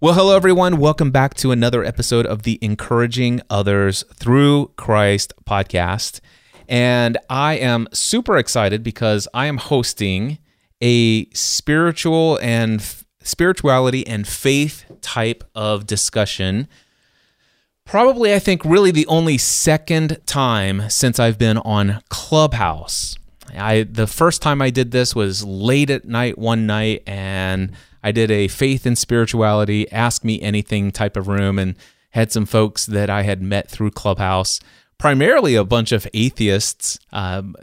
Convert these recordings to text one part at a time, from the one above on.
Well, hello, everyone. Welcome back to another episode of the Encouraging Others Through Christ podcast. And I am super excited because I am hosting a spirituality and faith type of discussion. Probably, I think, really the only second time since I've been on Clubhouse. The first time I did this was late at night one night, and I did a faith and spirituality, ask me anything type of room, and had some folks that I had met through Clubhouse, primarily a bunch of atheists,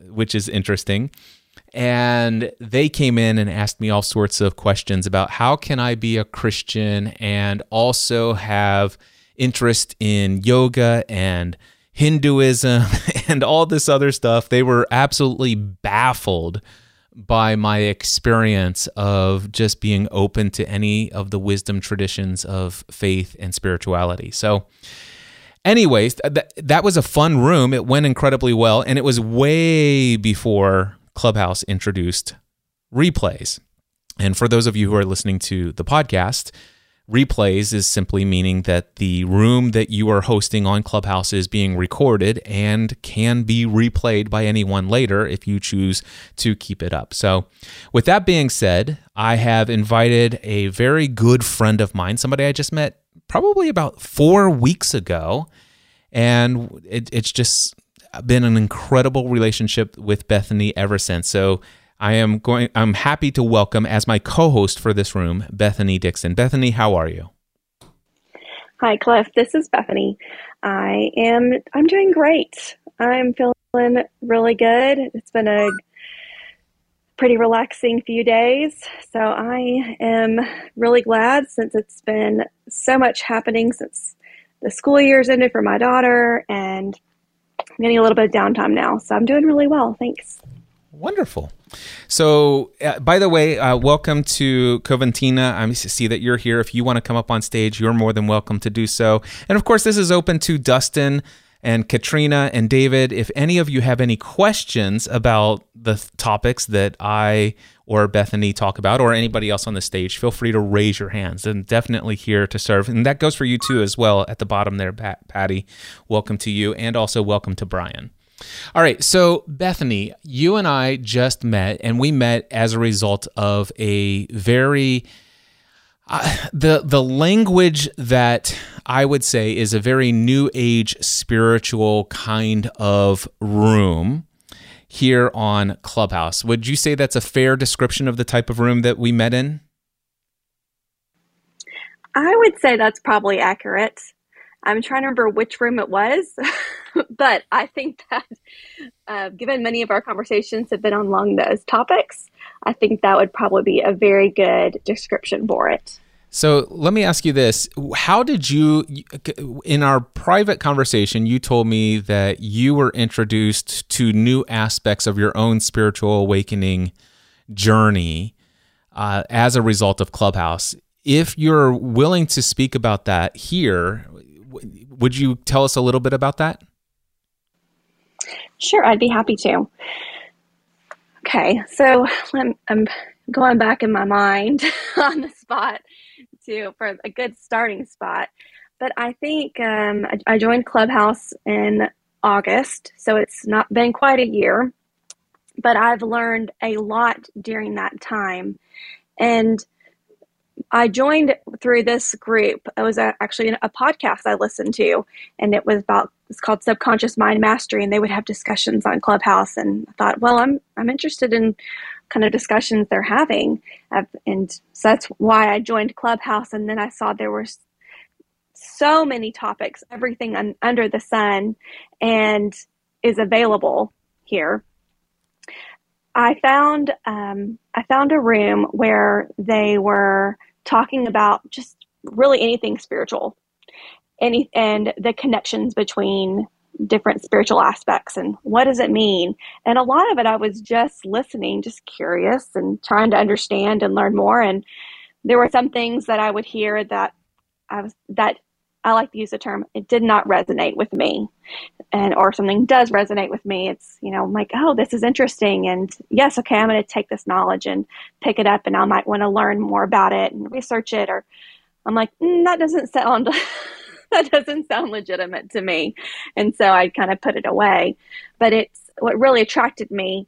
which is interesting. And they came in and asked me all sorts of questions about how can I be a Christian and also have interest in yoga and Hinduism and all this other stuff. They were absolutely baffled by my experience of just being open to any of the wisdom traditions of faith and spirituality. So anyways, that was a fun room. It went incredibly well, and it was way before Clubhouse introduced replays. And for those of you who are listening to the podcast, replays is simply meaning that the room that you are hosting on Clubhouse is being recorded and can be replayed by anyone later if you choose to keep it up. So with that being said, I have invited a very good friend of mine, somebody I just met probably about 4 weeks ago, and it's just been an incredible relationship with Bethany ever since. So I'm happy to welcome as my co-host for this room, Bethany Dixon. Bethany, how are you? Hi, Cliff. This is Bethany. I'm doing great. I'm feeling really good. It's been a pretty relaxing few days. So I am really glad, since it's been so much happening since the school year's ended for my daughter, and I'm getting a little bit of downtime now. So I'm doing really well. Thanks. Wonderful. So, by the way, welcome to Coventina. I see that you're here. If you want to come up on stage, you're more than welcome to do so. And of course, this is open to Dustin and Katrina and David. If any of you have any questions about the topics that I or Bethany talk about, or anybody else on the stage, feel free to raise your hands. I'm definitely here to serve. And that goes for you too as well at the bottom there, Patty. Welcome to you, and also welcome to Brian. All right, so Bethany, you and I just met, and we met as a result of a very, the language that I would say is a very new age spiritual kind of room here on Clubhouse. Would you say that's a fair description of the type of room that we met in? I would say that's probably accurate. I'm trying to remember which room it was, but I think that given many of our conversations have been along those topics, I think that would probably be a very good description for it. So let me ask you this. How did you, in our private conversation, you told me that you were introduced to new aspects of your own spiritual awakening journey as a result of Clubhouse. If you're willing to speak about that here, would you tell us a little bit about that? Sure, I'd be happy to. Okay, so I'm going back in my mind on the spot for a good starting spot. But I think I joined Clubhouse in August, so it's not been quite a year. But I've learned a lot during that time. And I joined through this group. It was actually a podcast I listened to, and it's called Subconscious Mind Mastery, and they would have discussions on Clubhouse. And I thought, well, I'm interested in kind of discussions they're having, and so that's why I joined Clubhouse. And then I saw there were so many topics, everything under the sun, and is available here. I found a room where they were talking about just really anything spiritual, and the connections between different spiritual aspects and what does it mean. And a lot of it, I was just listening, just curious and trying to understand and learn more. And there were some things that I would hear that I like to use the term, it did not resonate with me, or something does resonate with me. It's, I'm like, oh, this is interesting. And yes, okay, I'm going to take this knowledge and pick it up, and I might want to learn more about it and research it, or I'm like, that doesn't sound that doesn't sound legitimate to me. And so I kind of put it away. But it's what really attracted me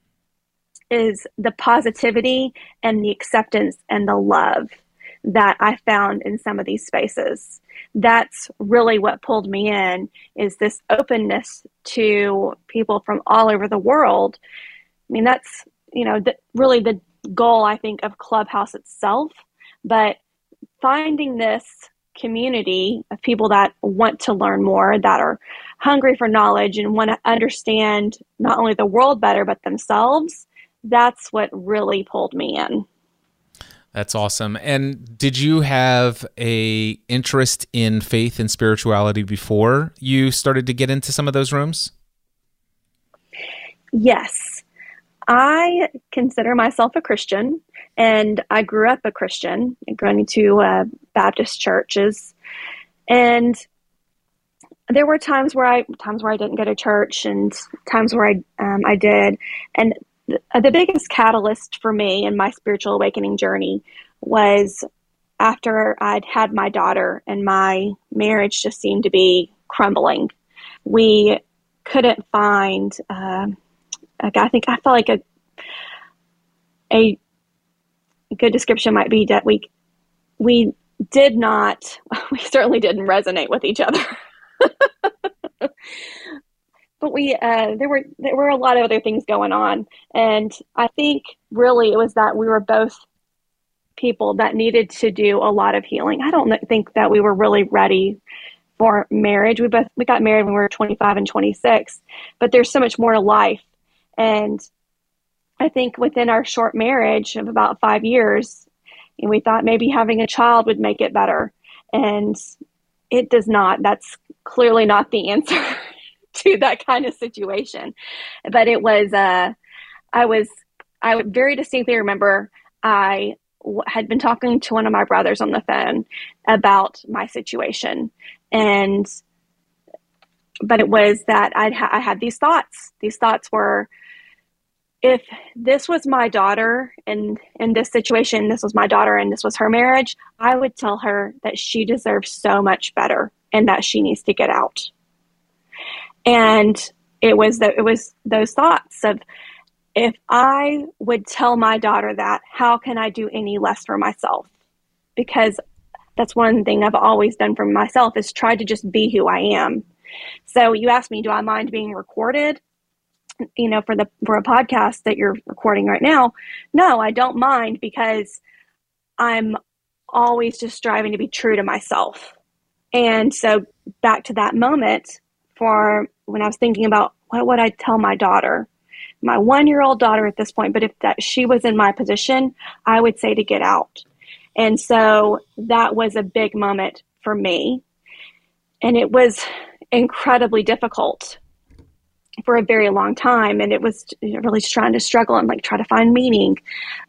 is the positivity and the acceptance and the love that I found in some of these spaces. That's really what pulled me in, is this openness to people from all over the world. I mean, that's, you know, really the goal, I think, of Clubhouse itself, but finding this community of people that want to learn more, that are hungry for knowledge and want to understand not only the world better, but themselves. That's what really pulled me in. That's awesome. And did you have an interest in faith and spirituality before you started to get into some of those rooms? Yes. I consider myself a Christian, and I grew up a Christian, going to Baptist churches. And there were times where I didn't go to church, and times where I did. And the biggest catalyst for me in my spiritual awakening journey was after I'd had my daughter and my marriage just seemed to be crumbling. We couldn't find, I think I felt like a good description might be that we certainly didn't resonate with each other. But there were a lot of other things going on. And I think really it was that we were both people that needed to do a lot of healing. I don't think that we were really ready for marriage. We got married when we were 25 and 26, but there's so much more to life. And I think within our short marriage of about 5 years, we thought maybe having a child would make it better. And it does not. That's clearly not the answer to that kind of situation. But it was, I very distinctly remember I had been talking to one of my brothers on the phone about my situation. But it was that I had these thoughts. These thoughts were, if this was my daughter and in this situation, this was my daughter and this was her marriage, I would tell her that she deserves so much better and that she needs to get out. And it was those thoughts of, if I would tell my daughter that, how can I do any less for myself? Because that's one thing I've always done for myself, is try to just be who I am. So you asked me, do I mind being recorded, you know, for a podcast that you're recording right now? No, I don't mind, because I'm always just striving to be true to myself. And so back to that moment, for when I was thinking about what would I tell my daughter, my 1-year-old daughter at this point, but if that she was in my position, I would say to get out. And so that was a big moment for me. And it was incredibly difficult for a very long time. And it was really trying to struggle and like try to find meaning.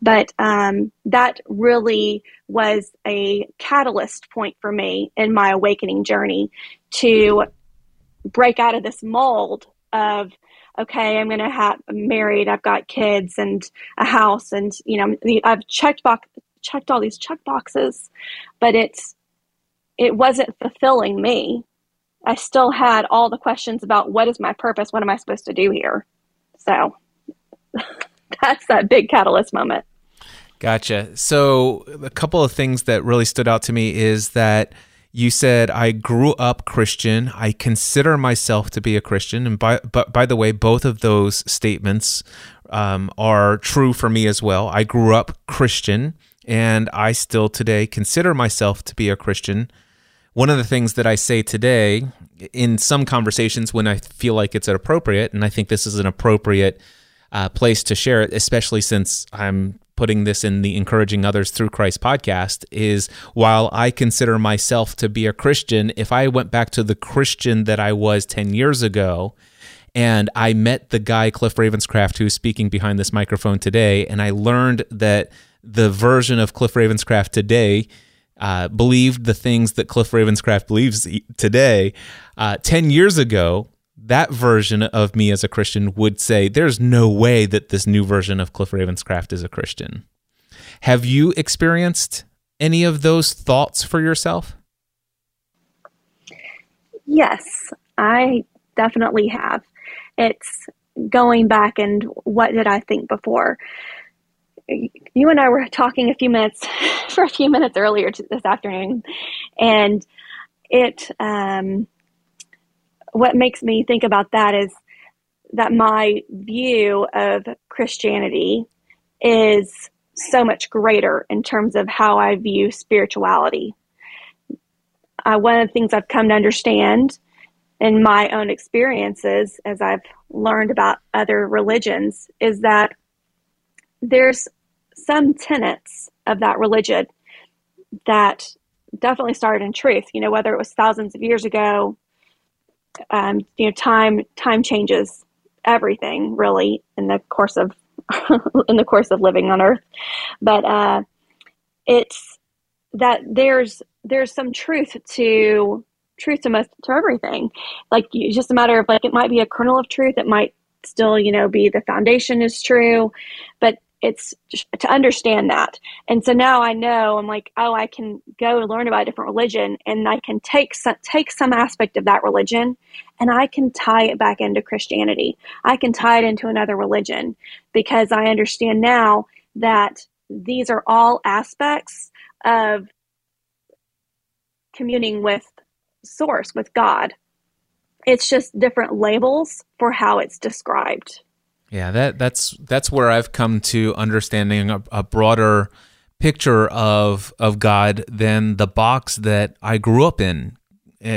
But that really was a catalyst point for me in my awakening journey to break out of this mold of, okay, I'm going to have married, I've got kids and a house, and, you know, I've checked all these check boxes, but it wasn't fulfilling me. I still had all the questions about, what is my purpose? What am I supposed to do here? So that's that big catalyst moment. Gotcha. So a couple of things that really stood out to me is that you said, I grew up Christian. I consider myself to be a Christian. And by the way, both of those statements are true for me as well. I grew up Christian, and I still today consider myself to be a Christian. One of the things that I say today in some conversations when I feel like it's appropriate, and I think this is an appropriate place to share it, especially since I'm putting this in the Encouraging Others Through Christ podcast, is while I consider myself to be a Christian, if I went back to the Christian that I was 10 years ago, and I met the guy, Cliff Ravenscraft, who's speaking behind this microphone today, and I learned that the version of Cliff Ravenscraft today believed the things that Cliff Ravenscraft believes today, 10 years ago, that version of me as a Christian would say, there's no way that this new version of Cliff Ravenscraft is a Christian. Have you experienced any of those thoughts for yourself? Yes, I definitely have. It's going back and what did I think before? You and I were talking a few minutes earlier this afternoon, and it what makes me think about that is that my view of Christianity is so much greater in terms of how I view spirituality. One of the things I've come to understand in my own experiences as I've learned about other religions is that there's some tenets of that religion that definitely started in truth, you know, whether it was thousands of years ago, you know, time changes everything really in the course of, living on earth. But, it's that there's some truth to everything. Like you, just a matter of like, it might be a kernel of truth. It might still, you know, be the foundation is true, but it's just to understand that. And so now I know I'm like, oh, I can go learn about a different religion, and I can take some aspect of that religion and I can tie it back into Christianity. I can tie it into another religion because I understand now that these are all aspects of communing with Source, with God. It's just different labels for how it's described. Yeah, that's where I've come to understanding a broader picture of God than the box that I grew up in,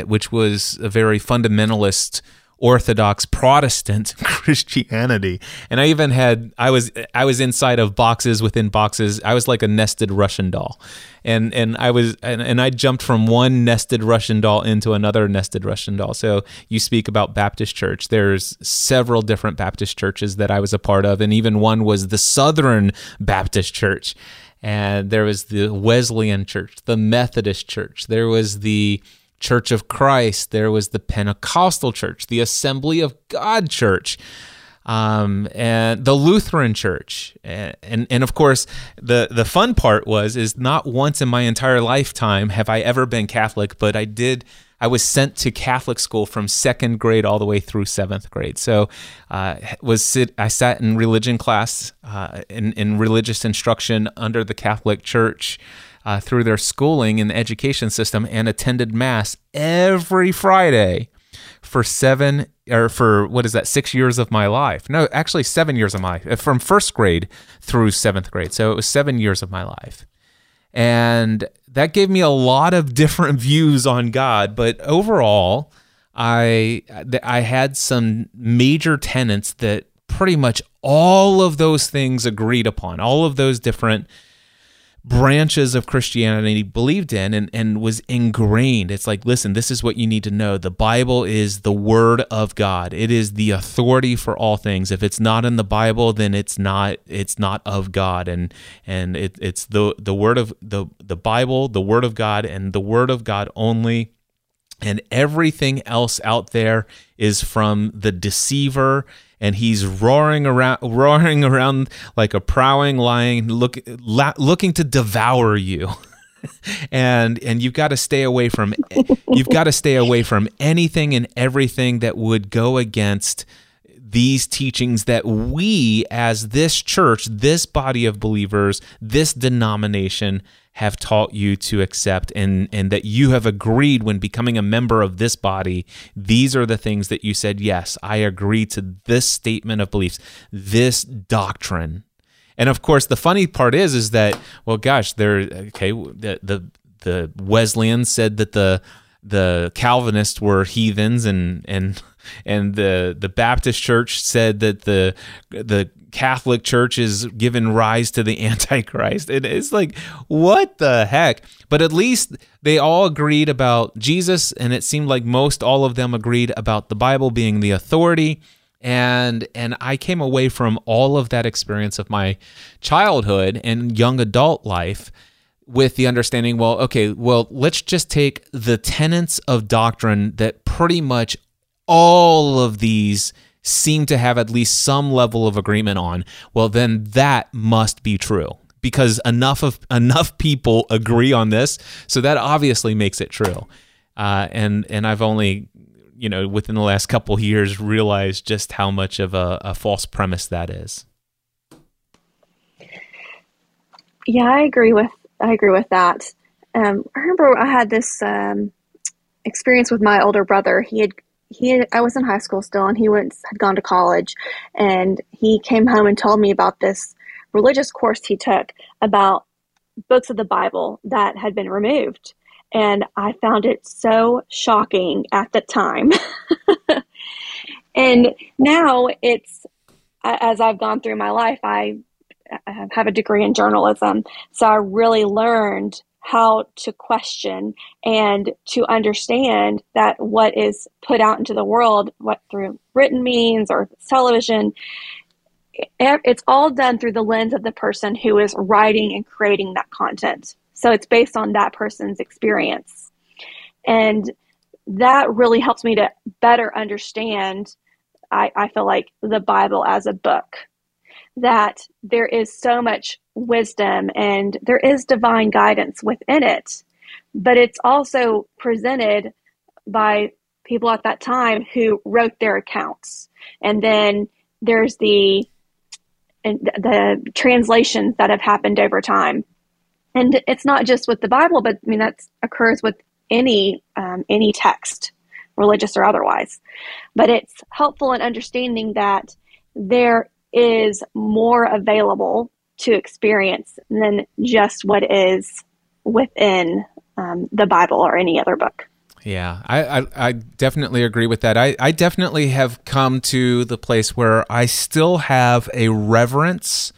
which was a very fundamentalist, Orthodox, Protestant Christianity. And I was inside of boxes within boxes. I was like a nested Russian doll, and I jumped from one nested Russian doll into another nested Russian doll. So you speak about Baptist church. There's several different Baptist churches that I was a part of, and even one was the Southern Baptist Church. And there was the Wesleyan Church, the Methodist Church. There was the Church of Christ. There was the Pentecostal Church, the Assembly of God Church, and the Lutheran Church. And of course, the fun part is not once in my entire lifetime have I ever been Catholic, but I was sent to Catholic school from 2nd grade all the way through 7th grade. So I sat in religion class, in religious instruction under the Catholic Church, through their schooling and education system, and attended Mass every Friday for 6 years of my life. No, actually 7 years of my life, from 1st grade through 7th grade. So it was 7 years of my life. And that gave me a lot of different views on God, but overall, I had some major tenets that pretty much all of those things agreed upon, all of those different branches of Christianity believed in and was ingrained. It's like, listen, this is what you need to know. The Bible is the Word of God. It is the authority for all things. If it's not in the Bible, then it's not of God. And it's the Word of the Bible, the Word of God, and the Word of God only. And everything else out there is from the deceiver, and he's roaring around like a prowling lion, looking to devour you. and you've got to stay away from anything and everything that would go against these teachings that we, as this church, this body of believers, this denomination, have taught you to accept, and that you have agreed when becoming a member of this body. These are the things that you said, yes, I agree to this statement of beliefs, this doctrine. And of course, the funny part is that, well, gosh, the Wesleyans said that the Calvinists were heathens, and the Baptist Church said that the Catholic Church is given rise to the Antichrist. It's like, what the heck? But at least they all agreed about Jesus, and it seemed like most all of them agreed about the Bible being the authority. And I came away from all of that experience of my childhood and young adult life with the understanding, well, let's just take the tenets of doctrine that pretty much all of these seem to have at least some level of agreement on. Well, then that must be true. because enough people agree on this, so that obviously makes it true. And I've only, within the last couple of years, realized just how much of a false premise that is. Yeah, I agree with that. I remember I had this experience with my older brother. I was in high school still, and had gone to college, and he came home and told me about this religious course he took about books of the Bible that had been removed. And I found it so shocking at the time. And now as I've gone through my life, I have a degree in journalism. So I really learned how to question and to understand that what is put out into the world, what through written means or television, it's all done through the lens of the person who is writing and creating that content. So it's based on that person's experience. And that really helps me to better understand, I feel like, the Bible as a book, that there is so much wisdom and there is divine guidance within it. But it's also presented by people at that time who wrote their accounts. And then there's the translations that have happened over time. And it's not just with the Bible, but that occurs with any text, religious or otherwise. But it's helpful in understanding that there is more available to experience than just what is within the Bible or any other book. Yeah, I definitely agree with that. I definitely have come to the place where I still have a reverence.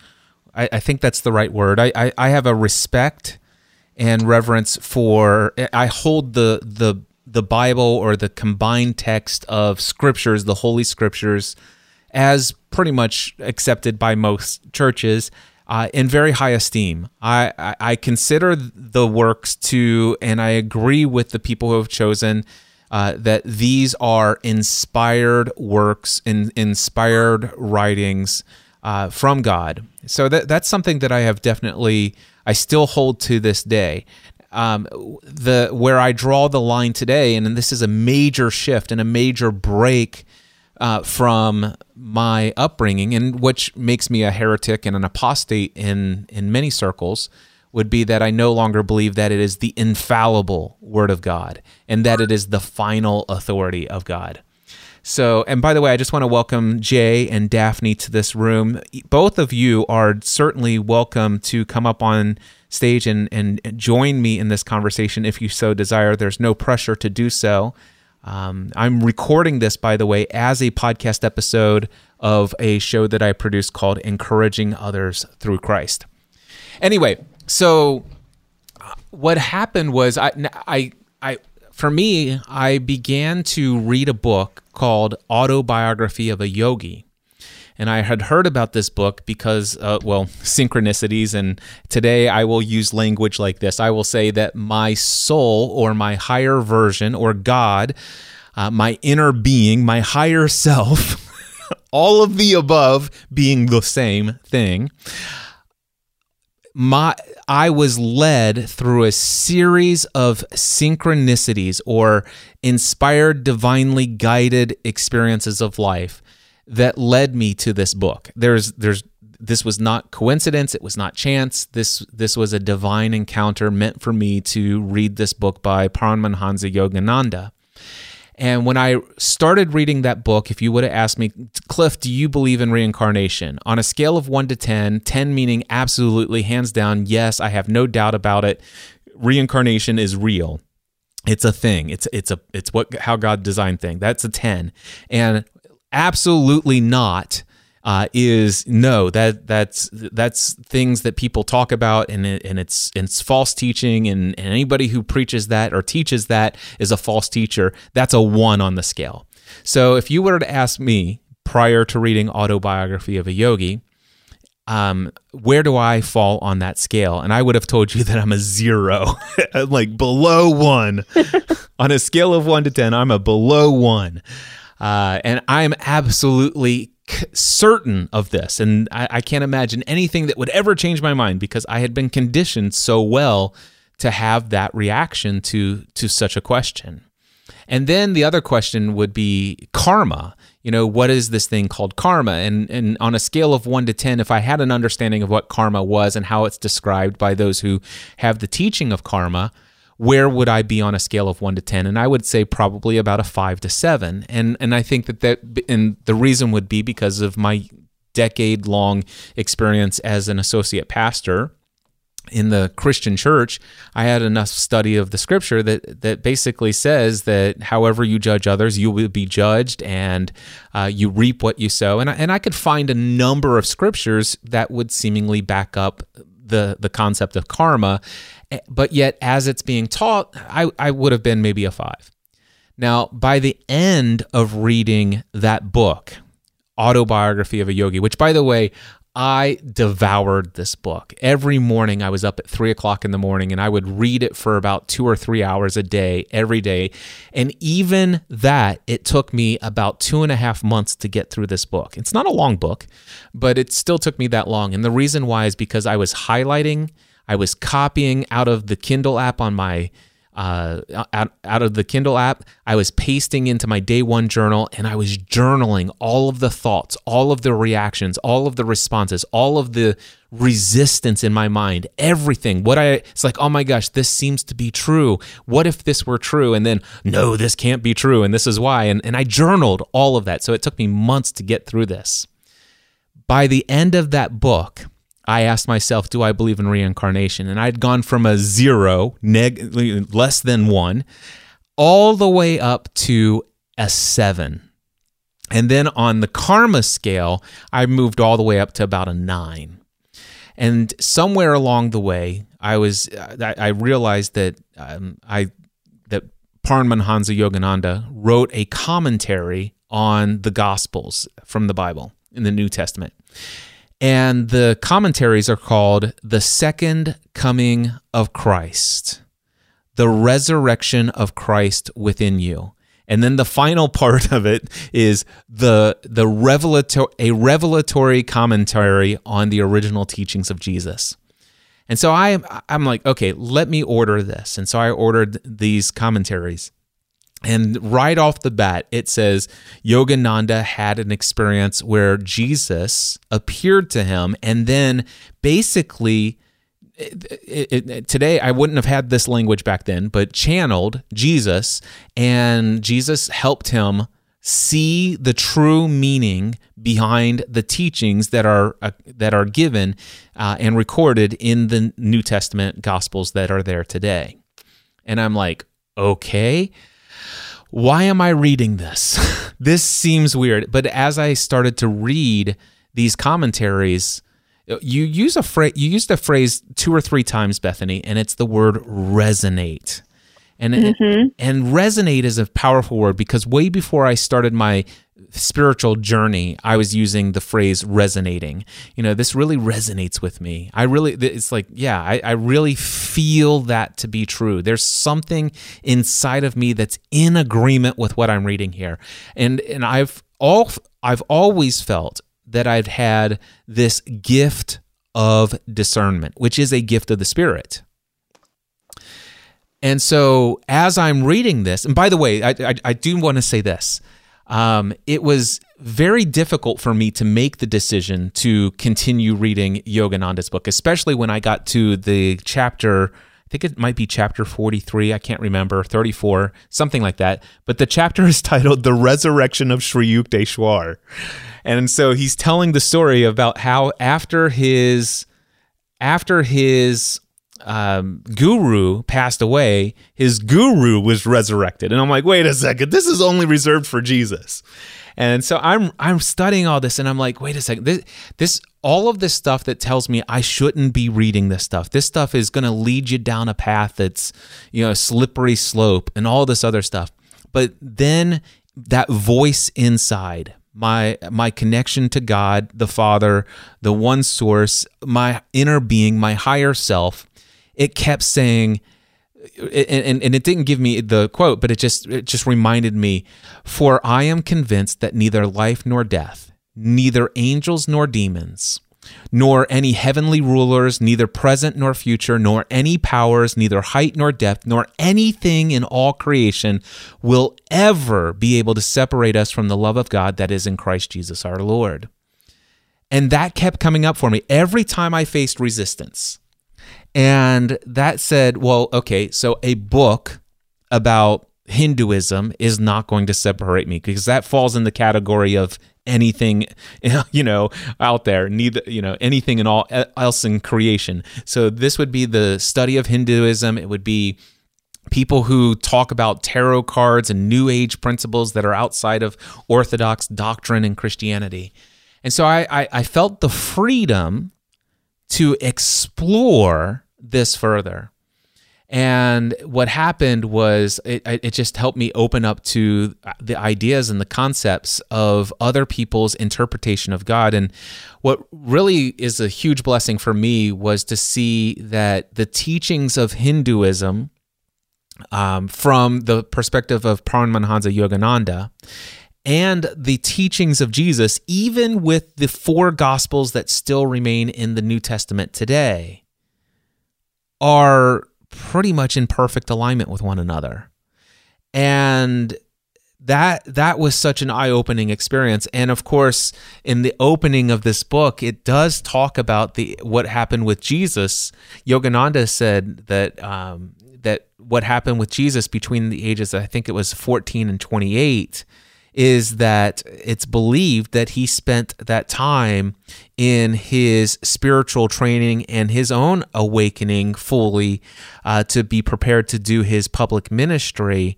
I think that's the right word. I have a respect and reverence for, I hold the Bible or the combined text of scriptures, the Holy Scriptures, as pretty much accepted by most churches in very high esteem. I consider the works and I agree with the people who have chosen that these are inspired works and inspired writings from God. So that's something that I have definitely, I still hold to this day. Where I draw the line today, and this is a major shift and a major break from my upbringing, and which makes me a heretic and an apostate in many circles, would be that I no longer believe that it is the infallible Word of God and that it is the final authority of God. So, and by the way, I just want to welcome Jay and Daphne to this room. Both of you are certainly welcome to come up on stage and join me in this conversation if you so desire. There's no pressure to do so. I'm recording this, by the way, as a podcast episode of a show that I produce called Encouraging Others Through Christ. Anyway, so what happened was I began to read a book called Autobiography of a Yogi. And I had heard about this book because, synchronicities. And today I will use language like this. I will say that my soul or my higher version or God, my inner being, my higher self, all of the above being the same thing, I was led through a series of synchronicities or inspired, divinely guided experiences of life that led me to this book. This was not coincidence. It was not chance. This was a divine encounter meant for me to read this book by Paramahansa Yogananda. And when I started reading that book, if you would have asked me, Cliff, do you believe in reincarnation? On a scale of 1 to 10, 10 meaning absolutely, hands down, yes, I have no doubt about it. Reincarnation is real. It's a thing. It's how God designed thing. That's a 10. And absolutely not is no. That's things that people talk about, and it's false teaching, and anybody who preaches that or teaches that is a false teacher. That's a 1 on the scale. So if you were to ask me prior to reading Autobiography of a Yogi, where do I fall on that scale? And I would have told you that I'm a 0, like below 1. On a scale of 1 to 10, I'm a below 1. And I'm absolutely certain of this, and I can't imagine anything that would ever change my mind because I had been conditioned so well to have that reaction to such a question. And then the other question would be karma. You know, what is this thing called karma? And on a scale of 1 to 10, if I had an understanding of what karma was and how it's described by those who have the teaching of karma, where would I be on a scale of 1 to 10? And I would say probably about a 5 to 7. And I think that the reason would be because of my decade-long experience as an associate pastor in the Christian church. I had enough study of the scripture that basically says that however you judge others, you will be judged, and you reap what you sow. And I could find a number of scriptures that would seemingly back up the concept of karma, but yet as it's being taught, I would have been maybe a 5. Now, by the end of reading that book, Autobiography of a Yogi, which, by the way, I devoured this book. Every morning I was up at 3 o'clock in the morning, and I would read it for about 2 or 3 hours a day, every day. And even that, it took me about 2.5 months to get through this book. It's not a long book, but it still took me that long. And the reason why is because I was highlighting, I was copying out of the Kindle app on my out of the Kindle app. I was pasting into my day one journal, and I was journaling all of the thoughts, all of the reactions, all of the responses, all of the resistance in my mind, everything. It's like, oh my gosh, this seems to be true. What if this were true? And then, no, this can't be true, and this is why. And I journaled all of that. So it took me months to get through this. By the end of that book, I asked myself, do I believe in reincarnation? And I'd gone from a 0, less than 1, all the way up to a 7. And then on the karma scale, I moved all the way up to about a 9. And somewhere along the way, I realized that that Paramahansa Yogananda wrote a commentary on the Gospels from the Bible in the New Testament. And the commentaries are called The Second Coming of Christ, The Resurrection of Christ Within You. And then the final part of it is a revelatory commentary on the original teachings of Jesus. And so I'm like, okay, let me order this. And so I ordered these commentaries. And right off the bat, it says Yogananda had an experience where Jesus appeared to him, and then basically, today I wouldn't have had this language back then, but channeled Jesus, and Jesus helped him see the true meaning behind the teachings that are given and recorded in the New Testament Gospels that are there today. And I'm like, okay. Why am I reading this? This seems weird. But as I started to read these commentaries, you used the phrase 2 or 3 times, Bethany, and it's the word resonate. And and resonate is a powerful word because way before I started my spiritual journey, I was using the phrase resonating. You know, this really resonates with me. I really feel that to be true. There's something inside of me that's in agreement with what I'm reading here. And I've always felt that I've had this gift of discernment, which is a gift of the Spirit. And so as I'm reading this, and by the way, I do want to say this. It was very difficult for me to make the decision to continue reading Yogananda's book, especially when I got to the chapter, I think it might be chapter 43, I can't remember, 34, something like that. But the chapter is titled The Resurrection of Sri Yukteswar. And so he's telling the story about how after his guru passed away, his guru was resurrected. And I'm like, wait a second, this is only reserved for Jesus. And so I'm studying all this, and I'm like, wait a second, this all of this stuff that tells me I shouldn't be reading this stuff. This stuff is going to lead you down a path that's, you know, a slippery slope and all this other stuff. But then that voice inside, my connection to God, the Father, the one source, my inner being, my higher self, it kept saying, and it didn't give me the quote, but it just reminded me, for I am convinced that neither life nor death, neither angels nor demons, nor any heavenly rulers, neither present nor future, nor any powers, neither height nor depth, nor anything in all creation will ever be able to separate us from the love of God that is in Christ Jesus our Lord. And that kept coming up for me every time I faced resistance. And that said, well, okay, so a book about Hinduism is not going to separate me because that falls in the category of anything, you know, out there, neither, you know, anything and all else in creation. So this would be the study of Hinduism. It would be people who talk about tarot cards and New Age principles that are outside of Orthodox doctrine and Christianity. And so I felt the freedom to explore this further. And what happened was it just helped me open up to the ideas and the concepts of other people's interpretation of God. And what really is a huge blessing for me was to see that the teachings of Hinduism from the perspective of Paramahansa Yogananda and the teachings of Jesus, even with the four Gospels that still remain in the New Testament today, are pretty much in perfect alignment with one another. And that was such an eye-opening experience. And of course, in the opening of this book, it does talk about what happened with Jesus. Yogananda said that that what happened with Jesus between the ages, I think it was 14 and 28, is that it's believed that he spent that time in his spiritual training and his own awakening fully to be prepared to do his public ministry,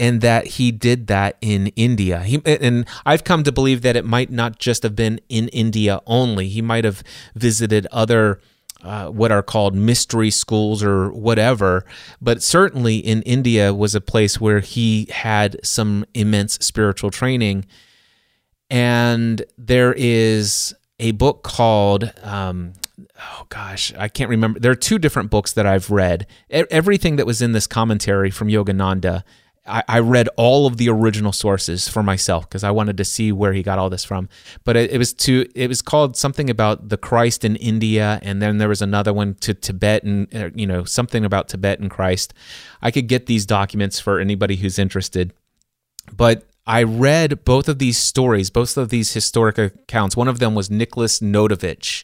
and that he did that in India. And I've come to believe that it might not just have been in India only. He might have visited other what are called mystery schools or whatever, but certainly in India was a place where he had some immense spiritual training. And there is a book called, I can't remember. There are two different books that I've read. Everything that was in this commentary from Yogananda, I read all of the original sources for myself because I wanted to see where he got all this from. But it was called something about the Christ in India, and then there was another one to Tibet and, you know, something about Tibet and Christ. I could get these documents for anybody who's interested. But I read both of these stories, both of these historic accounts. One of them was Nicholas Notovich,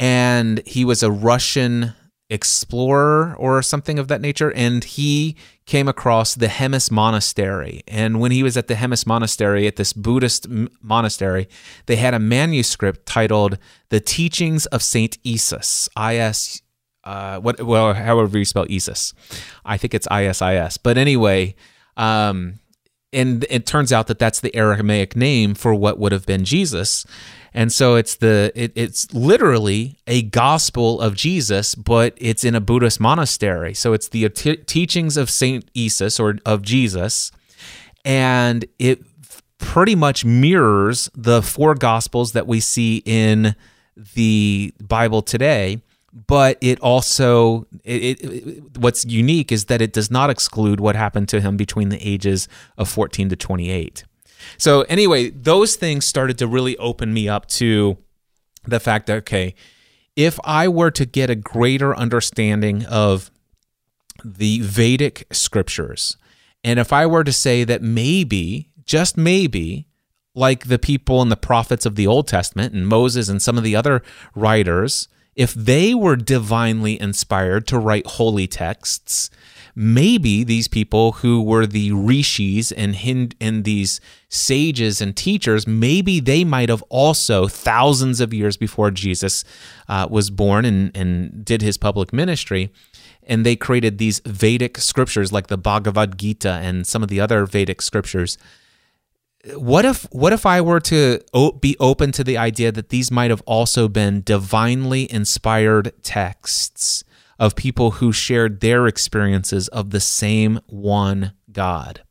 and he was a Russian explorer or something of that nature, and he came across the Hemis Monastery. And when he was at the Hemis Monastery, at this Buddhist monastery, they had a manuscript titled "The Teachings of Saint Isis." However you spell Isis, I think it's ISIS. But anyway, and it turns out that that's the Aramaic name for what would have been Jesus. And so it's literally a gospel of Jesus, but it's in a Buddhist monastery. So it's the teachings of Saint Isis, or of Jesus, and it pretty much mirrors the four gospels that we see in the Bible today. But it also, what's unique is that it does not exclude what happened to him between the ages of 14 to 28. So anyway, those things started to really open me up to the fact that, okay, if I were to get a greater understanding of the Vedic scriptures, and if I were to say that maybe, just maybe, like the people and the prophets of the Old Testament and Moses and some of the other writers, if they were divinely inspired to write holy texts, maybe these people who were the rishis and these sages and teachers, maybe they might have also, thousands of years before Jesus was born and did his public ministry, and they created these Vedic scriptures like the Bhagavad Gita and some of the other Vedic scriptures. What if I were to be open to the idea that these might have also been divinely inspired texts of people who shared their experiences of the same one God?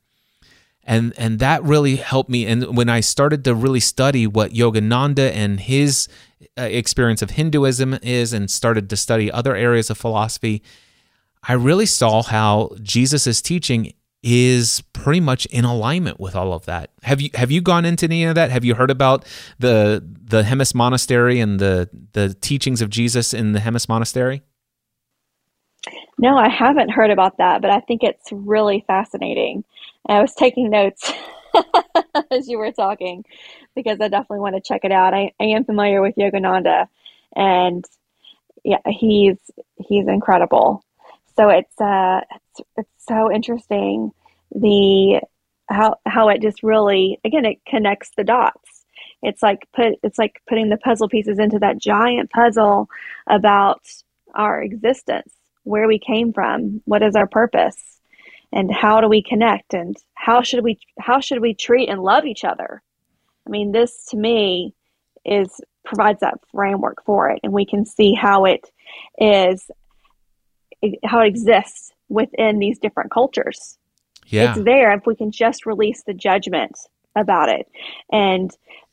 And that really helped me. And when I started to really study what Yogananda and his experience of Hinduism is, and started to study other areas of philosophy, I really saw how Jesus' teaching is pretty much in alignment with all of that. Have you gone into any of that? Have you heard about the Hemis Monastery and the teachings of Jesus in the Hemis Monastery? No, I haven't heard about that, but I think it's really fascinating. I was taking notes as you were talking because I definitely want to check it out. I am familiar with Yogananda, and yeah, he's incredible. So it's so interesting how it just really, again, it connects the dots. It's like putting the puzzle pieces into that giant puzzle about our existence, where we came from, what is our purpose, and how do we connect, and how should we treat and love each other. I mean, this to me provides that framework for it, and we can see how it exists within these different cultures. Yeah. It's there if we can just release the judgment about it and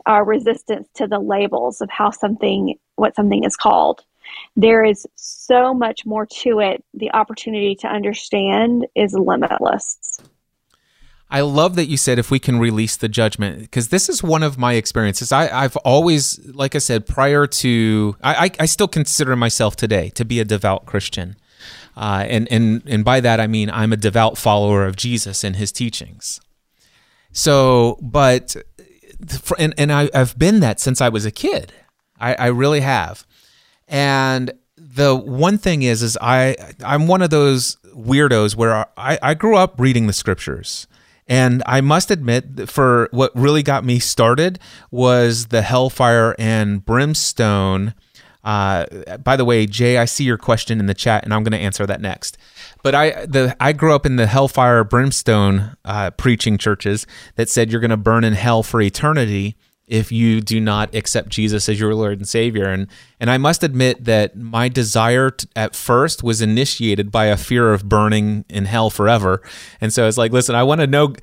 our resistance to the labels of what something is called. There is so much more to it. The opportunity to understand is limitless. I love that you said if we can release the judgment, because this is one of my experiences. I've always, like I said, prior to, I still consider myself today to be a devout Christian. And by that, I mean, I'm a devout follower of Jesus and his teachings. So, but, and I've been that since I was a kid. I really have. And the one thing is I'm one of those weirdos where I grew up reading the scriptures. And I must admit that for what really got me started was the hellfire and brimstone. By the way, Jay, I see your question in the chat, and I'm going to answer that next. But I grew up in the hellfire brimstone preaching churches that said you're going to burn in hell for eternity if you do not accept Jesus as your Lord and Savior. And I must admit that my desire at first was initiated by a fear of burning in hell forever. And so it's like, listen, I want to know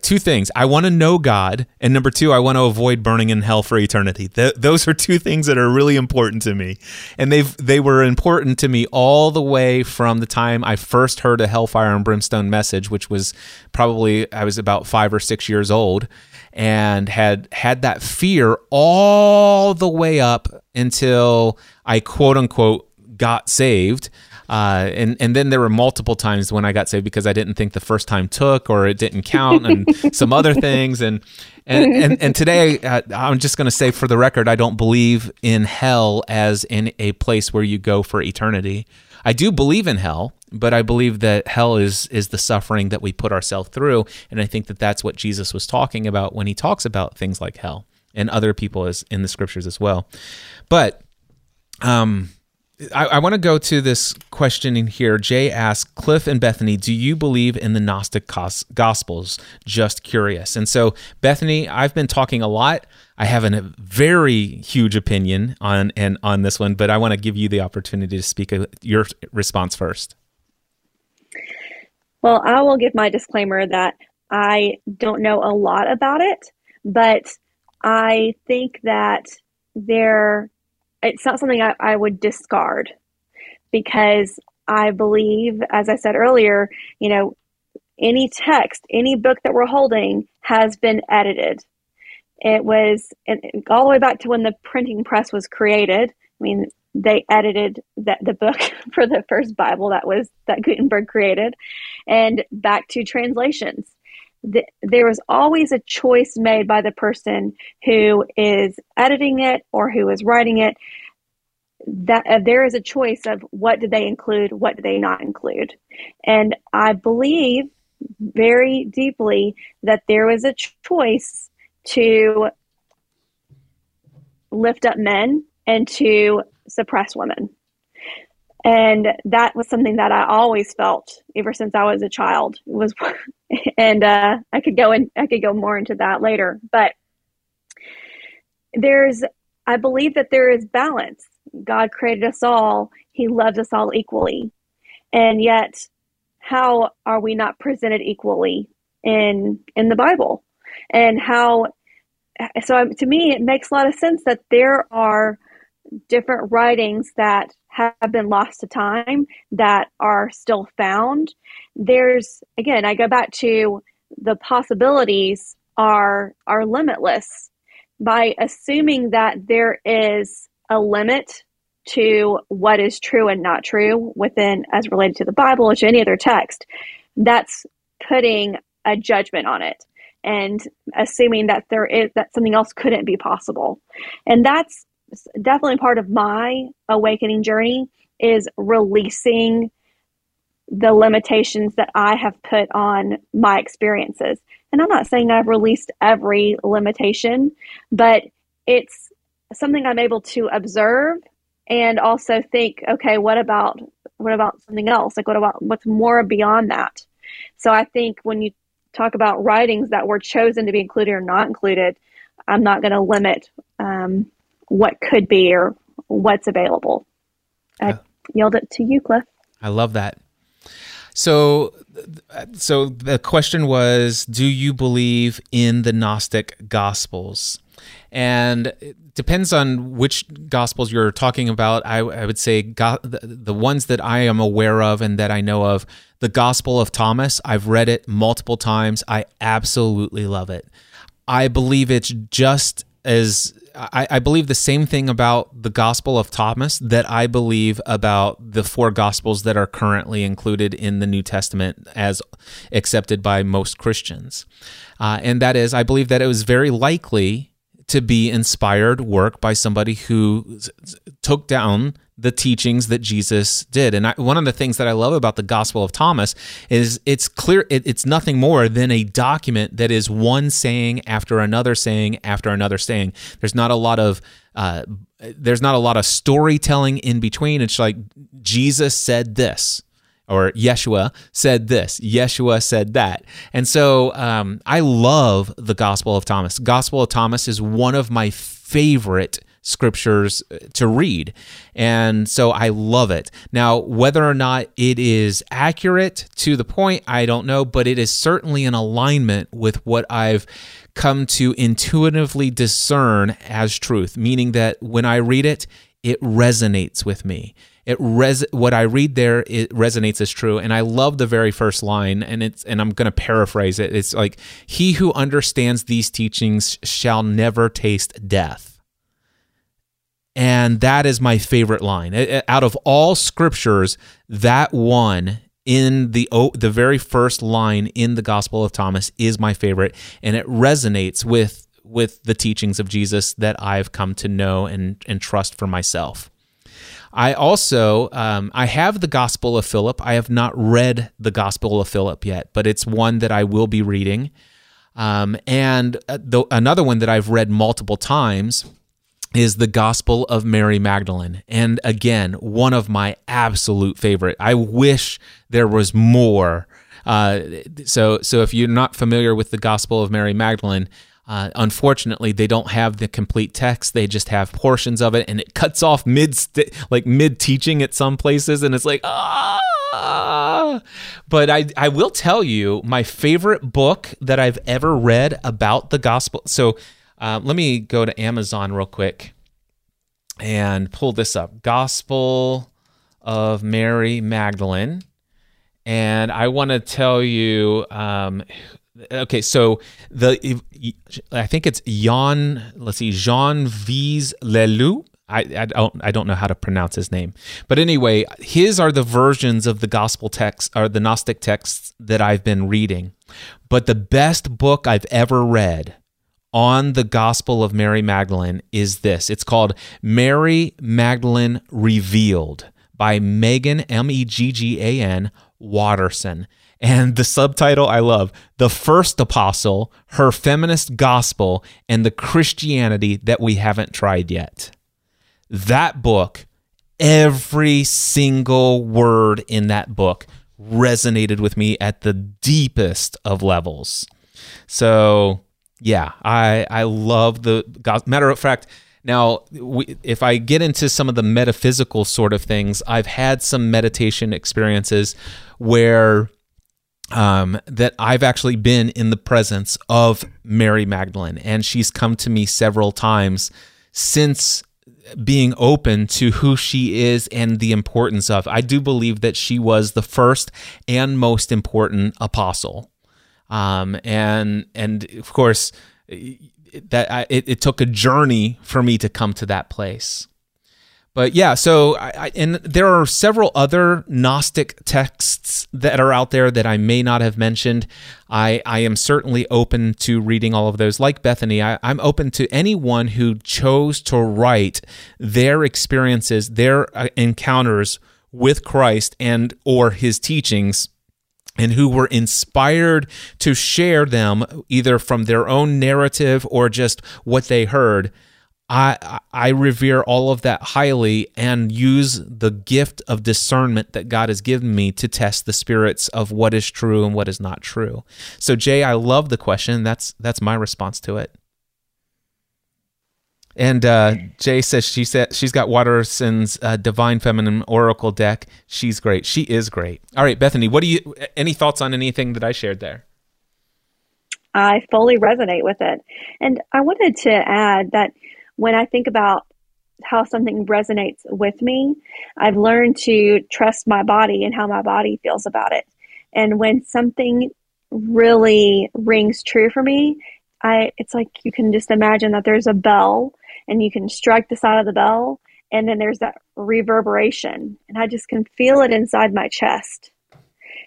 two things. I want to know God, and number two, I want to avoid burning in hell for eternity. Those are two things that are really important to me. And they were important to me all the way from the time I first heard a hellfire and brimstone message, which was probably, I was about 5 or 6 years old, and had that fear all the way up until I quote unquote got saved. And then there were multiple times when I got saved because I didn't think the first time took, or it didn't count, and some other things. And today I'm just going to say for the record, I don't believe in hell as in a place where you go for eternity. I do believe in hell, but I believe that hell is the suffering that we put ourselves through, and I think that that's what Jesus was talking about when he talks about things like hell, and other people is in the scriptures as well. But I want to go to this question in here. Jay asks, Cliff and Bethany, do you believe in the Gnostic Gospels? Just curious. And so, Bethany, I've been talking a lot. I have a very huge opinion on this one, but I want to give you the opportunity to speak your response first. Well, I will give my disclaimer that I don't know a lot about it, but I think that it's not something I would discard, because I believe, as I said earlier, you know, any text, any book that we're holding has been edited. It was all the way back to when the printing press was created. I mean, they edited the book for the first Bible that Gutenberg created, and back to translations. There was always a choice made by the person who is editing it or who is writing it, that there is a choice of what did they include, what do they not include. And I believe very deeply that there was a choice to lift up men and to suppress women. And that was something that I always felt ever since I was a child. I could go more into that later. But I believe that there is balance. God created us all. He loves us all equally. And yet, how are we not presented equally in the Bible? And to me, it makes a lot of sense that there are different writings that have been lost to time that are still found. There's, again, I go back to the possibilities are limitless. By assuming that there is a limit to what is true and not true within, as related to the Bible or to any other text, that's putting a judgment on it and assuming that there is, that something else couldn't be possible. And that's definitely part of my awakening journey, is releasing the limitations that I have put on my experiences. And I'm not saying I've released every limitation, but it's something I'm able to observe and also think, okay, what about something else? Like, what's more beyond that? So I think when you talk about writings that were chosen to be included or not included, I'm not going to limit what could be or what's available. I yelled it to you, Cliff. I love that. So the question was, do you believe in the Gnostic Gospels? And it depends on which Gospels you're talking about. I would say the ones that I am aware of and that I know of, the Gospel of Thomas, I've read it multiple times. I absolutely love it. I believe it's just as... I believe the same thing about the Gospel of Thomas that I believe about the four Gospels that are currently included in the New Testament as accepted by most Christians. And that is, I believe that it was very likely to be inspired work by somebody who took down the teachings that Jesus did. And one of the things that I love about the Gospel of Thomas is it's clear, it's nothing more than a document that is one saying after another saying after another saying. There's not a lot of storytelling in between. It's like Jesus said this, or Yeshua said this, Yeshua said that. And so I love the Gospel of Thomas. Gospel of Thomas is one of my favorite scriptures to read. And so I love it. Now, whether or not it is accurate to the point, I don't know, but it is certainly in alignment with what I've come to intuitively discern as truth, meaning that when I read it, it resonates with me. What I read there, it resonates as true. And I love the very first line, and I'm going to paraphrase it. It's like, "He who understands these teachings shall never taste death." And that is my favorite line. Out of all scriptures, that one in the very first line in the Gospel of Thomas is my favorite, and it resonates with the teachings of Jesus that I've come to know and trust for myself. I also, I have the Gospel of Philip. I have not read the Gospel of Philip yet, but it's one that I will be reading. And another one that I've read multiple times is the Gospel of Mary Magdalene. And again, one of my absolute favorite. I wish there was more. So if you're not familiar with the Gospel of Mary Magdalene, unfortunately, they don't have the complete text. They just have portions of it, and it cuts off mid-teaching at some places, and it's like, ah! But I will tell you my favorite book that I've ever read about the Gospel. So let me go to Amazon real quick and pull this up. Gospel of Mary Magdalene. And I want to tell you, I think it's Jean Vizlelu. I don't know how to pronounce his name. But anyway, his are the versions of the gospel texts, or the Gnostic texts, that I've been reading. But the best book I've ever read on the Gospel of Mary Magdalene is this. It's called Mary Magdalene Revealed by Megan, Meggan, Watterson. And the subtitle I love, The First Apostle, Her Feminist Gospel, and the Christianity That We Haven't Tried Yet. That book, every single word in that book resonated with me at the deepest of levels. So... yeah, I love the gospel. Matter of fact, now, if I get into some of the metaphysical sort of things, I've had some meditation experiences where that I've actually been in the presence of Mary Magdalene, and she's come to me several times since being open to who she is and the importance of. I do believe that she was the first and most important apostle. And of course, it took a journey for me to come to that place. But yeah, so and there are several other Gnostic texts that are out there that I may not have mentioned. I am certainly open to reading all of those. Like Bethany, I'm open to anyone who chose to write their experiences, their encounters with Christ and or his teachings, and who were inspired to share them either from their own narrative or just what they heard. I revere all of that highly and use the gift of discernment that God has given me to test the spirits of what is true and what is not true. So, Jay, I love the question. That's my response to it. And Jay says she's got Watterson's Divine Feminine Oracle deck. She's great. She is great. All right, Bethany, any thoughts on anything that I shared there? I fully resonate with it. And I wanted to add that when I think about how something resonates with me, I've learned to trust my body and how my body feels about it. And when something really rings true for me, it's like you can just imagine that there's a bell and you can strike the side of the bell and then there's that reverberation. And I just can feel it inside my chest.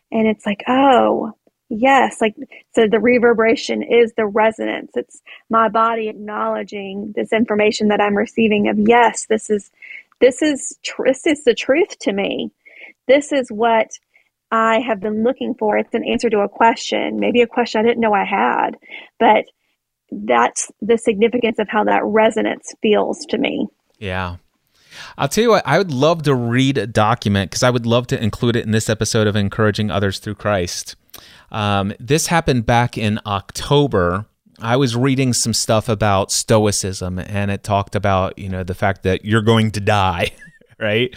And it's like, oh, yes, like, so the reverberation is the resonance. It's my body acknowledging this information that I'm receiving of, yes, this is the truth to me. This is what I have been looking for. It's an answer to a question, maybe a question I didn't know I had, but that's the significance of how that resonance feels to me. Yeah. I'll tell you what, I would love to read a document because I would love to include it in this episode of Encouraging Others Through Christ. This happened back in October. I was reading some stuff about Stoicism, and it talked about, the fact that you're going to die, right?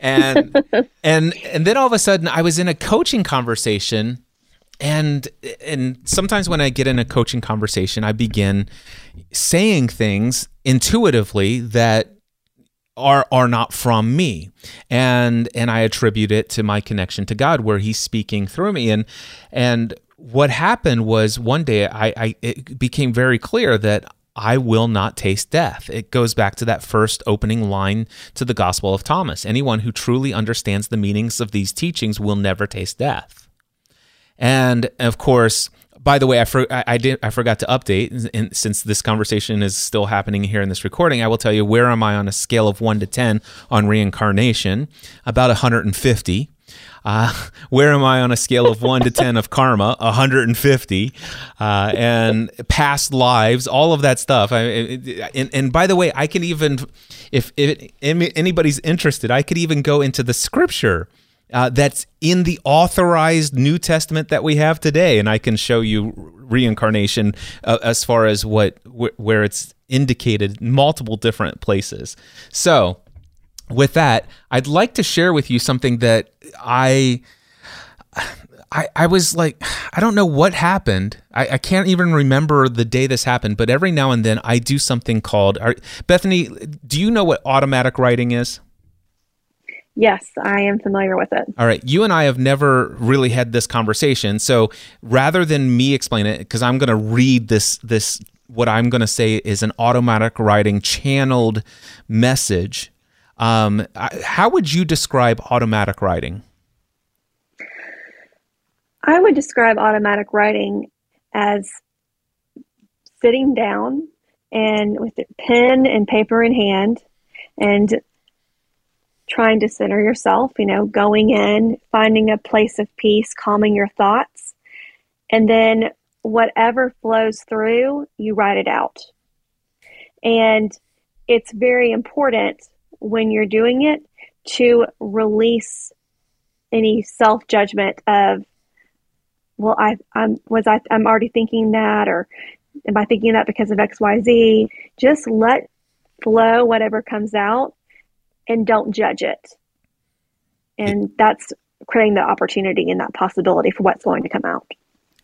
And and then all of a sudden, I was in a coaching conversation, and sometimes when I get in a coaching conversation, I begin saying things intuitively that are not from me, and I attribute it to my connection to God, where He's speaking through me. And what happened was one day it became very clear that I will not taste death. It goes back to that first opening line to the Gospel of Thomas: anyone who truly understands the meanings of these teachings will never taste death. And of course, by the way, I forgot to update, and since this conversation is still happening here in this recording, I will tell you where am I on a scale of 1 to 10 on reincarnation, about 150. Where am I on a scale of 1 to 10 of karma, 150, and past lives, all of that stuff. And by the way, I can even, if anybody's interested, I could even go into the scripture that's in the authorized New Testament that we have today, and I can show you reincarnation as far as where it's indicated multiple different places. So, with that, I'd like to share with you something that I was like, I don't know what happened. I can't even remember the day this happened, but every now and then I do something called, Bethany, do you know what automatic writing is? Yes, I am familiar with it. All right. You and I have never really had this conversation. So rather than me explain it, because I'm going to read this, what I'm going to say is an automatic writing channeled message. How would you describe automatic writing? I would describe automatic writing as sitting down and with a pen and paper in hand and trying to center yourself, going in, finding a place of peace, calming your thoughts, and then whatever flows through, you write it out. And it's very important when you're doing it to release any self-judgment of, well, I'm already thinking that, or am I thinking that because of X, Y, Z? Just let flow whatever comes out. And don't judge it. And that's creating the opportunity and that possibility for what's going to come out.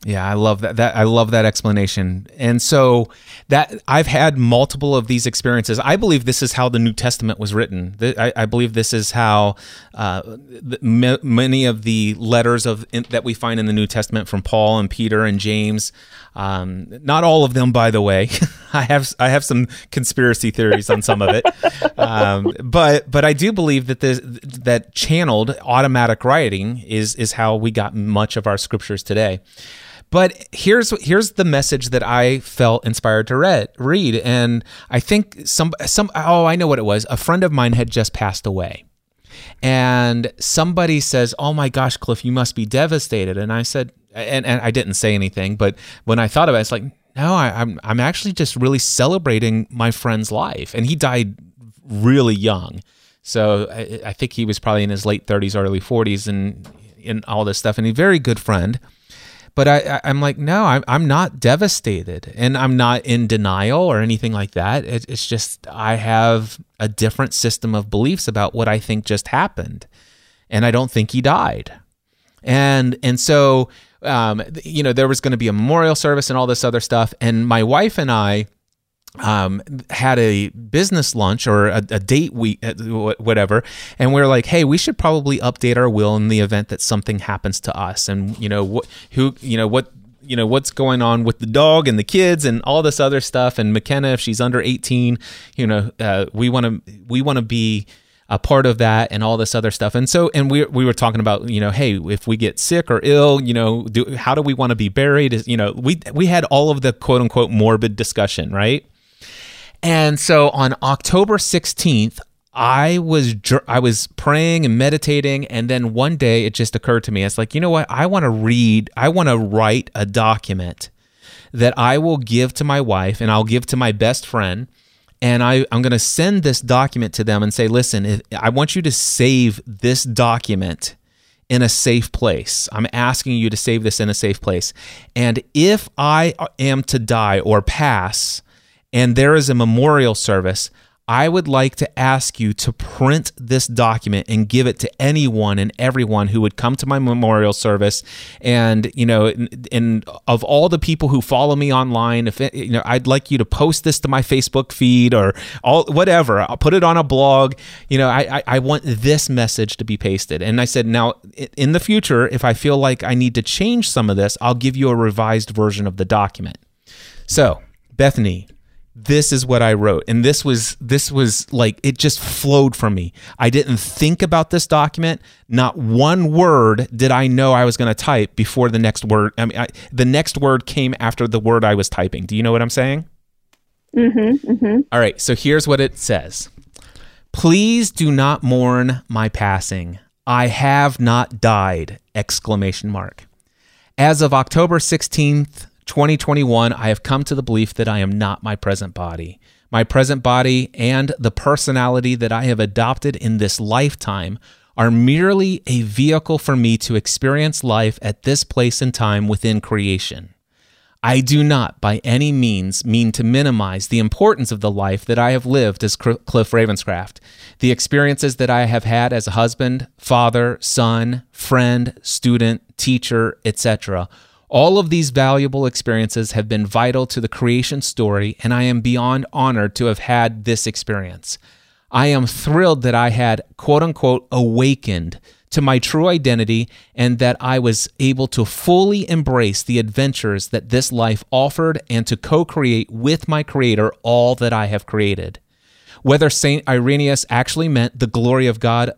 Yeah, I love that. I love that explanation. And so that I've had multiple of these experiences. I believe this is how the New Testament was written. I believe this is how many of the letters that we find in the New Testament from Paul and Peter and James. Not all of them, by the way. I have some conspiracy theories on some of it, but I do believe that that channeled automatic writing is how we got much of our scriptures today. But here's the message that I felt inspired to read, and I think I know what it was. A friend of mine had just passed away, and somebody says, "Oh my gosh, Cliff, you must be devastated." And I said, and I didn't say anything, but when I thought about it, it's like, no, I'm actually just really celebrating my friend's life, and he died really young, so I think he was probably in his late 30s, early 40s, and all this stuff, and a very good friend. But I'm like, no, I'm not devastated, and I'm not in denial or anything like that. It's just I have a different system of beliefs about what I think just happened, and I don't think he died. And so, there was going to be a memorial service and all this other stuff, and my wife and I had a business lunch or a date week, whatever, and we're like, hey, we should probably update our will in the event that something happens to us, and what's going on with the dog and the kids and all this other stuff, and McKenna, if she's under 18, we want to be a part of that and all this other stuff. And so, and we were talking about, hey, if we get sick or ill, how do we want to be buried? We had all of the quote unquote morbid discussion, right? And so on October 16th, I was praying and meditating, and then one day it just occurred to me. It's like, you know what? I want to write a document that I will give to my wife, and I'll give to my best friend. And I'm going to send this document to them and say, listen, I want you to save this document in a safe place. I'm asking you to save this in a safe place. And if I am to die or pass and there is a memorial service, I would like to ask you to print this document and give it to anyone and everyone who would come to my memorial service. And, and of all the people who follow me online, if I'd like you to post this to my Facebook feed or whatever. I'll put it on a blog. I want this message to be pasted. And I said, now, in the future, if I feel like I need to change some of this, I'll give you a revised version of the document. So, Bethany, this is what I wrote, and this was like, it just flowed from me. I didn't think about this document. Not one word did I know I was going to type before the next word. I mean, the next word came after the word I was typing. Do you know what I'm saying? Mm-hmm, mm-hmm. All right, so here's what it says. Please do not mourn my passing. I have not died! As of October 16th, 2021, I have come to the belief that I am not my present body. My present body and the personality that I have adopted in this lifetime are merely a vehicle for me to experience life at this place and time within creation. I do not, by any means, mean to minimize the importance of the life that I have lived as Cliff Ravenscraft, the experiences that I have had as a husband, father, son, friend, student, teacher, etc. All of these valuable experiences have been vital to the creation story, and I am beyond honored to have had this experience. I am thrilled that I had, quote-unquote, awakened to my true identity, and that I was able to fully embrace the adventures that this life offered and to co-create with my Creator all that I have created. Whether St. Irenaeus actually meant the glory of God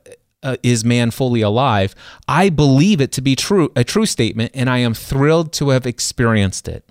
is man fully alive, I believe it to be true, a true statement, and I am thrilled to have experienced it.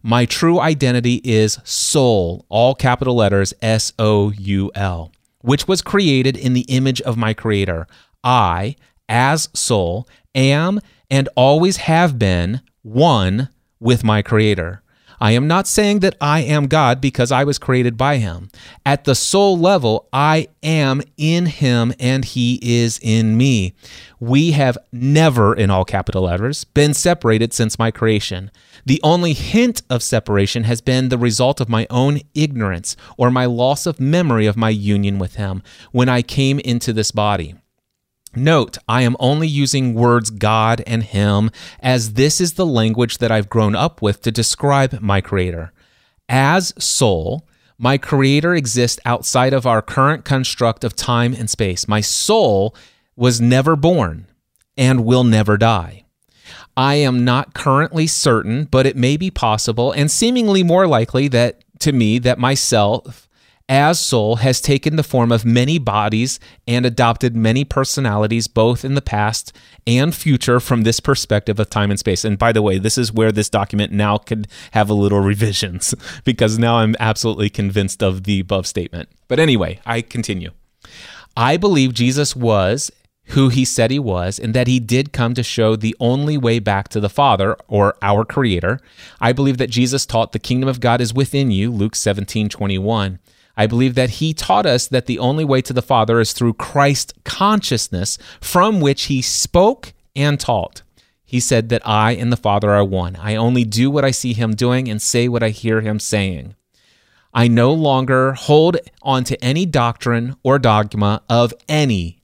My true identity is soul, all capital letters, S-O-U-L, which was created in the image of my Creator. I, as soul, am and always have been one with my Creator. I am not saying that I am God because I was created by Him. At the soul level, I am in Him and He is in me. We have never, in all capital letters, been separated since my creation. The only hint of separation has been the result of my own ignorance or my loss of memory of my union with Him when I came into this body. Note, I am only using words God and Him, as this is the language that I've grown up with to describe my Creator. As soul, my Creator exists outside of our current construct of time and space. My soul was never born and will never die. I am not currently certain, but it may be possible and seemingly more likely that to me that myself as soul has taken the form of many bodies and adopted many personalities, both in the past and future, from this perspective of time and space. And by the way, this is where this document now could have a little revisions, because now I'm absolutely convinced of the above statement. But anyway, I continue. I believe Jesus was who he said he was, and that he did come to show the only way back to the Father, or our Creator. I believe that Jesus taught the kingdom of God is within you, Luke 17:21. I believe that he taught us that the only way to the Father is through Christ consciousness, from which he spoke and taught. He said that I and the Father are one. I only do what I see him doing and say what I hear him saying. I no longer hold on to any doctrine or dogma of any,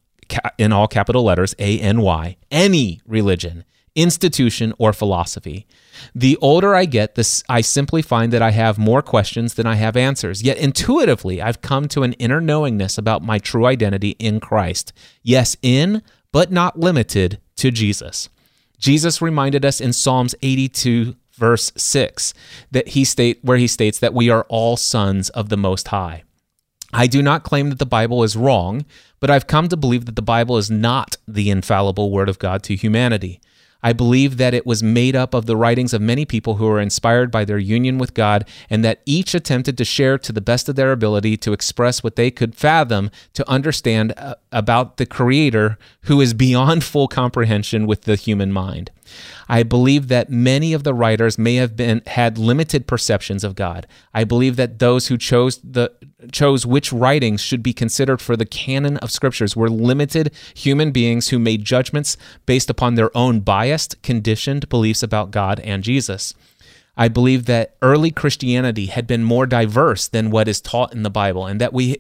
in all capital letters, A-N-Y, any religion, institution, or philosophy. The older I get, I simply find that I have more questions than I have answers. Yet intuitively, I've come to an inner knowingness about my true identity in Christ. Yes, in, but not limited to Jesus. Jesus reminded us in Psalms 82, verse 6, where he states that we are all sons of the Most High. I do not claim that the Bible is wrong, but I've come to believe that the Bible is not the infallible Word of God to humanity. I believe that it was made up of the writings of many people who were inspired by their union with God, and that each attempted to share to the best of their ability to express what they could fathom to understand about the Creator, who is beyond full comprehension with the human mind. I believe that many of the writers may have had limited perceptions of God. I believe that those who chose which writings should be considered for the canon of scriptures were limited human beings who made judgments based upon their own biased, conditioned beliefs about God and Jesus. I believe that early Christianity had been more diverse than what is taught in the Bible, and that we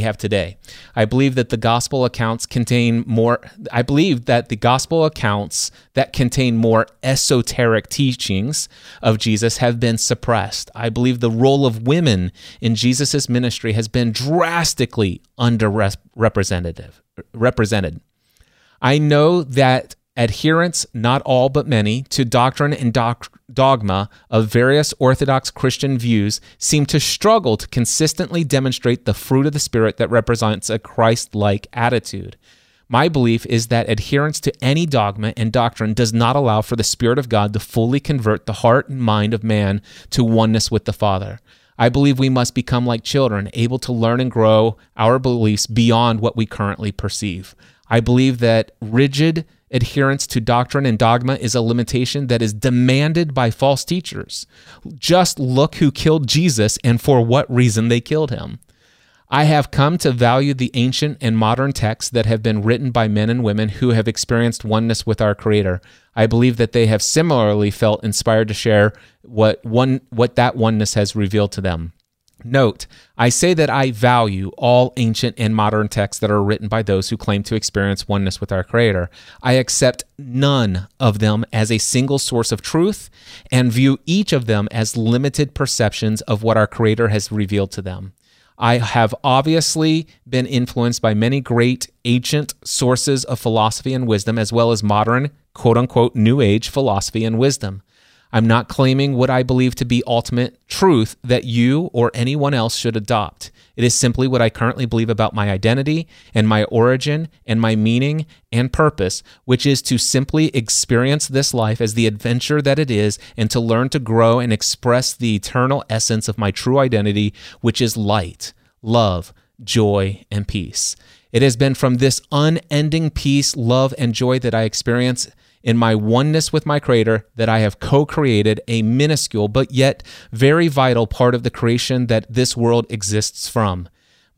have today. I believe that the gospel accounts contain more. I believe that the gospel accounts that contain more esoteric teachings of Jesus have been suppressed. I believe the role of women in Jesus' ministry has been drastically underrepresented. I know that adherents, not all but many, to doctrine and dogma of various Orthodox Christian views seem to struggle to consistently demonstrate the fruit of the Spirit that represents a Christ-like attitude. My belief is that adherence to any dogma and doctrine does not allow for the Spirit of God to fully convert the heart and mind of man to oneness with the Father. I believe we must become like children, able to learn and grow our beliefs beyond what we currently perceive. I believe that rigid adherence to doctrine and dogma is a limitation that is demanded by false teachers. Just look who killed Jesus and for what reason they killed him. I have come to value the ancient and modern texts that have been written by men and women who have experienced oneness with our Creator. I believe that they have similarly felt inspired to share what that oneness has revealed to them. Note, I say that I value all ancient and modern texts that are written by those who claim to experience oneness with our Creator. I accept none of them as a single source of truth and view each of them as limited perceptions of what our Creator has revealed to them. I have obviously been influenced by many great ancient sources of philosophy and wisdom, as well as modern, quote-unquote, New Age philosophy and wisdom. I'm not claiming what I believe to be ultimate truth that you or anyone else should adopt. It is simply what I currently believe about my identity and my origin and my meaning and purpose, which is to simply experience this life as the adventure that it is, and to learn to grow and express the eternal essence of my true identity, which is light, love, joy, and peace. It has been from this unending peace, love, and joy that I experience in my oneness with my Creator that I have co-created a minuscule but yet very vital part of the creation that this world exists from.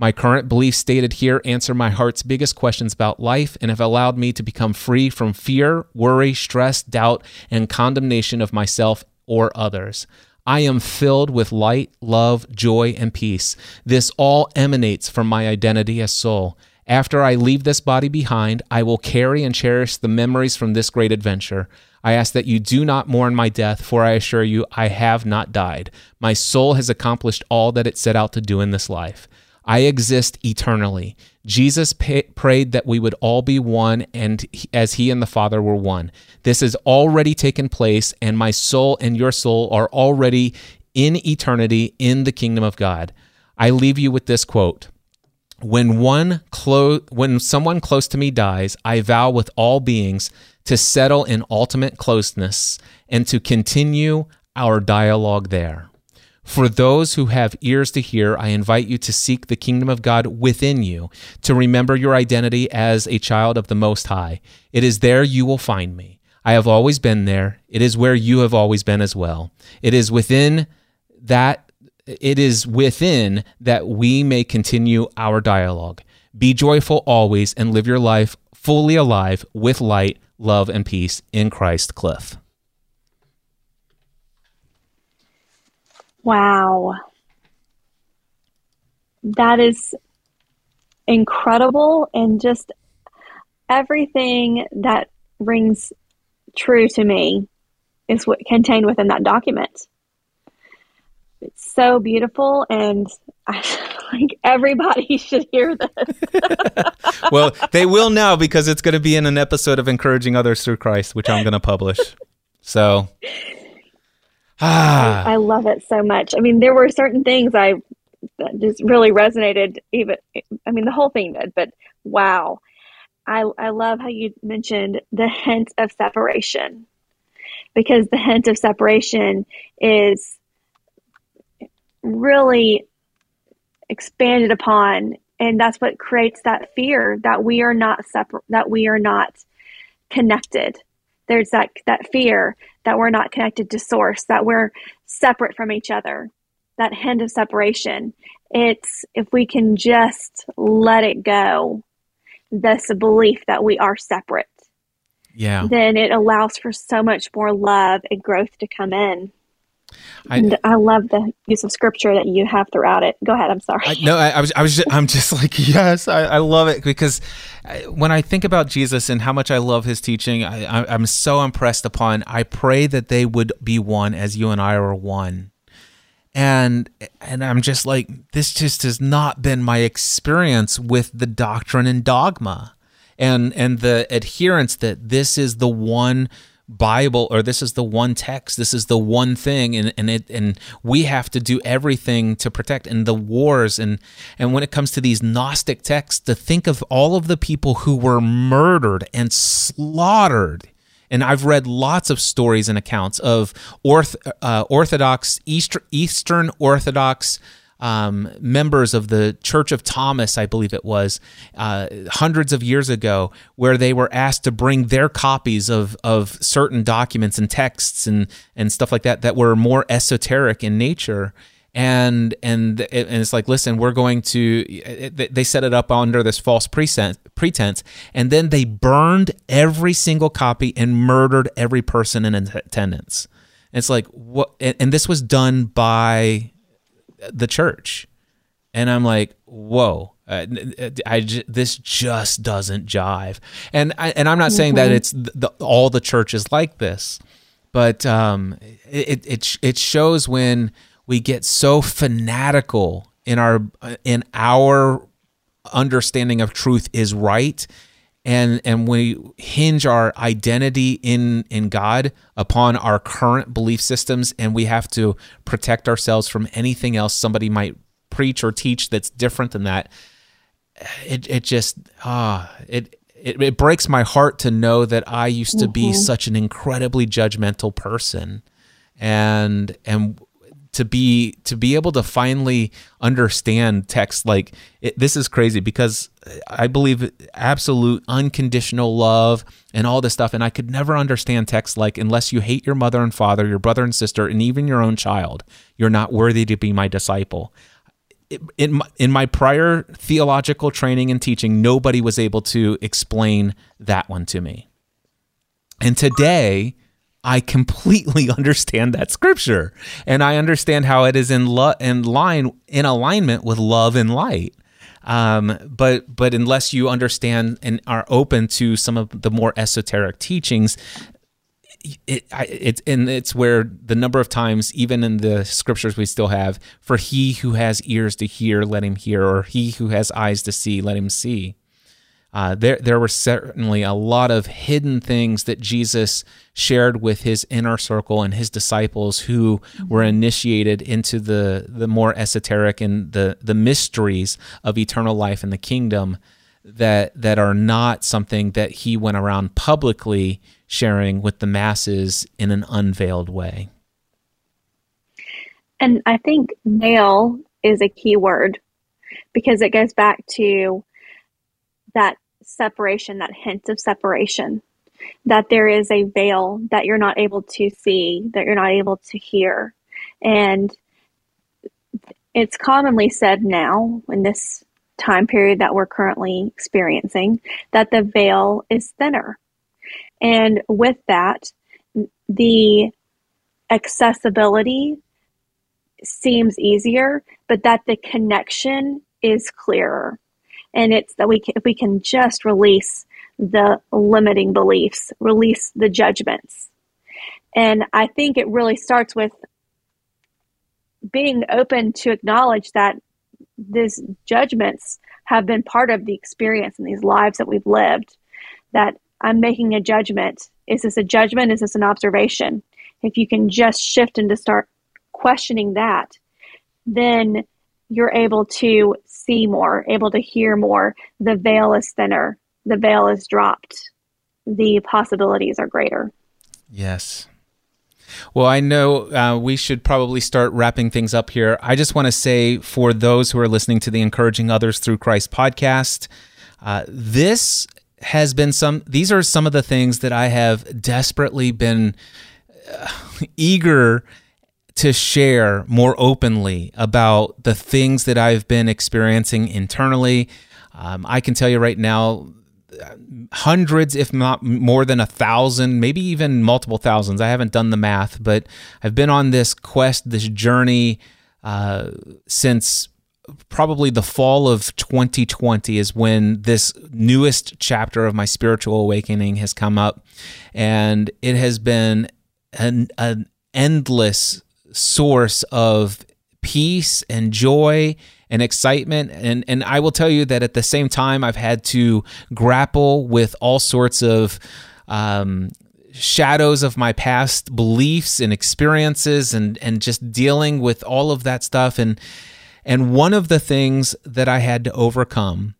My current beliefs stated here answer my heart's biggest questions about life and have allowed me to become free from fear, worry, stress, doubt, and condemnation of myself or others. I am filled with light, love, joy, and peace. This all emanates from my identity as soul. After I leave this body behind, I will carry and cherish the memories from this great adventure. I ask that you do not mourn my death, for I assure you I have not died. My soul has accomplished all that it set out to do in this life. I exist eternally. Jesus prayed that we would all be one, and as he and the Father were one. This has already taken place, and my soul and your soul are already in eternity in the kingdom of God. I leave you with this quote. When someone close to me dies, I vow with all beings to settle in ultimate closeness and to continue our dialogue there. For those who have ears to hear, I invite you to seek the kingdom of God within you, to remember your identity as a child of the Most High. It is there you will find me. I have always been there. It is where you have always been as well. It is within that we may continue our dialogue. Be joyful always and live your life fully alive with light, love, and peace in Christ, Cliff. Wow. That is incredible, and just everything that rings true to me is what contained within that document. It's so beautiful, and I think everybody should hear this. Well, they will now, because it's going to be in an episode of Encouraging Others Through Christ, which I'm going to publish. So, I love it so much. I mean, there were certain things that just really resonated. The whole thing did. But wow, I love how you mentioned the hint of separation, because the hint of separation is really expanded upon, and that's what creates that fear that we are not separate, that we are not connected. There's that fear that we're not connected to source, that we're separate from each other, that hint of separation. It's if we can just let it go, this belief that we are separate, then it allows for so much more love and growth to come in. I love the use of scripture that you have throughout it. Go ahead. I'm sorry. I love it, because when I think about Jesus and how much I love his teaching, I'm so impressed upon. I pray that they would be one as you and I are one. And I'm just like, this just has not been my experience with the doctrine and dogma and the adherence that this is the one Bible, or this is the one text, this is the one thing, and we have to do everything to protect, and the wars, and when it comes to these Gnostic texts, to think of all of the people who were murdered and slaughtered. And I've read lots of stories and accounts of Eastern Orthodox members of the Church of Thomas, I believe it was, hundreds of years ago, where they were asked to bring their copies of certain documents and texts and stuff like that were more esoteric in nature. And it's like, listen, we're going to, they set it up under this false pretense, and then they burned every single copy and murdered every person in attendance. And it's like, what? And this was done by the church. And I'm like, whoa, this just doesn't jive. And I'm not saying that it's all the church is like this, but it shows when we get so fanatical in our understanding of truth is right, and we hinge our identity in God upon our current belief systems, and we have to protect ourselves from anything else somebody might preach or teach that's different than that. It breaks my heart to know that I used to be such an incredibly judgmental person, and to be able to finally understand text like this is crazy, because I believe absolute unconditional love and all this stuff, and I could never understand text like, unless you hate your mother and father, your brother and sister, and even your own child, you're not worthy to be my disciple. In my prior theological training and teaching, nobody was able to explain that one to me, and today I completely understand that scripture, and I understand how it is in line in alignment with love and light. But unless you understand and are open to some of the more esoteric teachings, it's where the number of times, even in the scriptures, we still have, for he who has ears to hear, let him hear, or he who has eyes to see, let him see. There were certainly a lot of hidden things that Jesus shared with his inner circle and his disciples who were initiated into the more esoteric and the mysteries of eternal life and the kingdom that are not something that he went around publicly sharing with the masses in an unveiled way. And I think veil is a key word, because it goes back to that separation, that hint of separation, that there is a veil that you're not able to see, that you're not able to hear. And it's commonly said now, in this time period that we're currently experiencing, that the veil is thinner. And with that, the accessibility seems easier, but that the connection is clearer. And it's that if we can just release the limiting beliefs, release the judgments. And I think it really starts with being open to acknowledge that these judgments have been part of the experience in these lives that we've lived, that I'm making a judgment. Is this a judgment? Is this an observation? If you can just shift and to start questioning that, then you're able to see more, able to hear more. The veil is thinner. The veil is dropped. The possibilities are greater. Yes. Well, I know we should probably start wrapping things up here. I just want to say, for those who are listening to the Encouraging Others Through Christ podcast, these are some of the things that I have desperately been eager to share more openly about the things that I've been experiencing internally. I can tell you right now, hundreds, if not more than 1,000, maybe even multiple thousands. I haven't done the math, but I've been on this quest, this journey since probably the fall of 2020 is when this newest chapter of my spiritual awakening has come up. And it has been an endless source of peace and joy and excitement. And I will tell you that at the same time, I've had to grapple with all sorts of shadows of my past beliefs and experiences and just dealing with all of that stuff. And one of the things that I had to overcome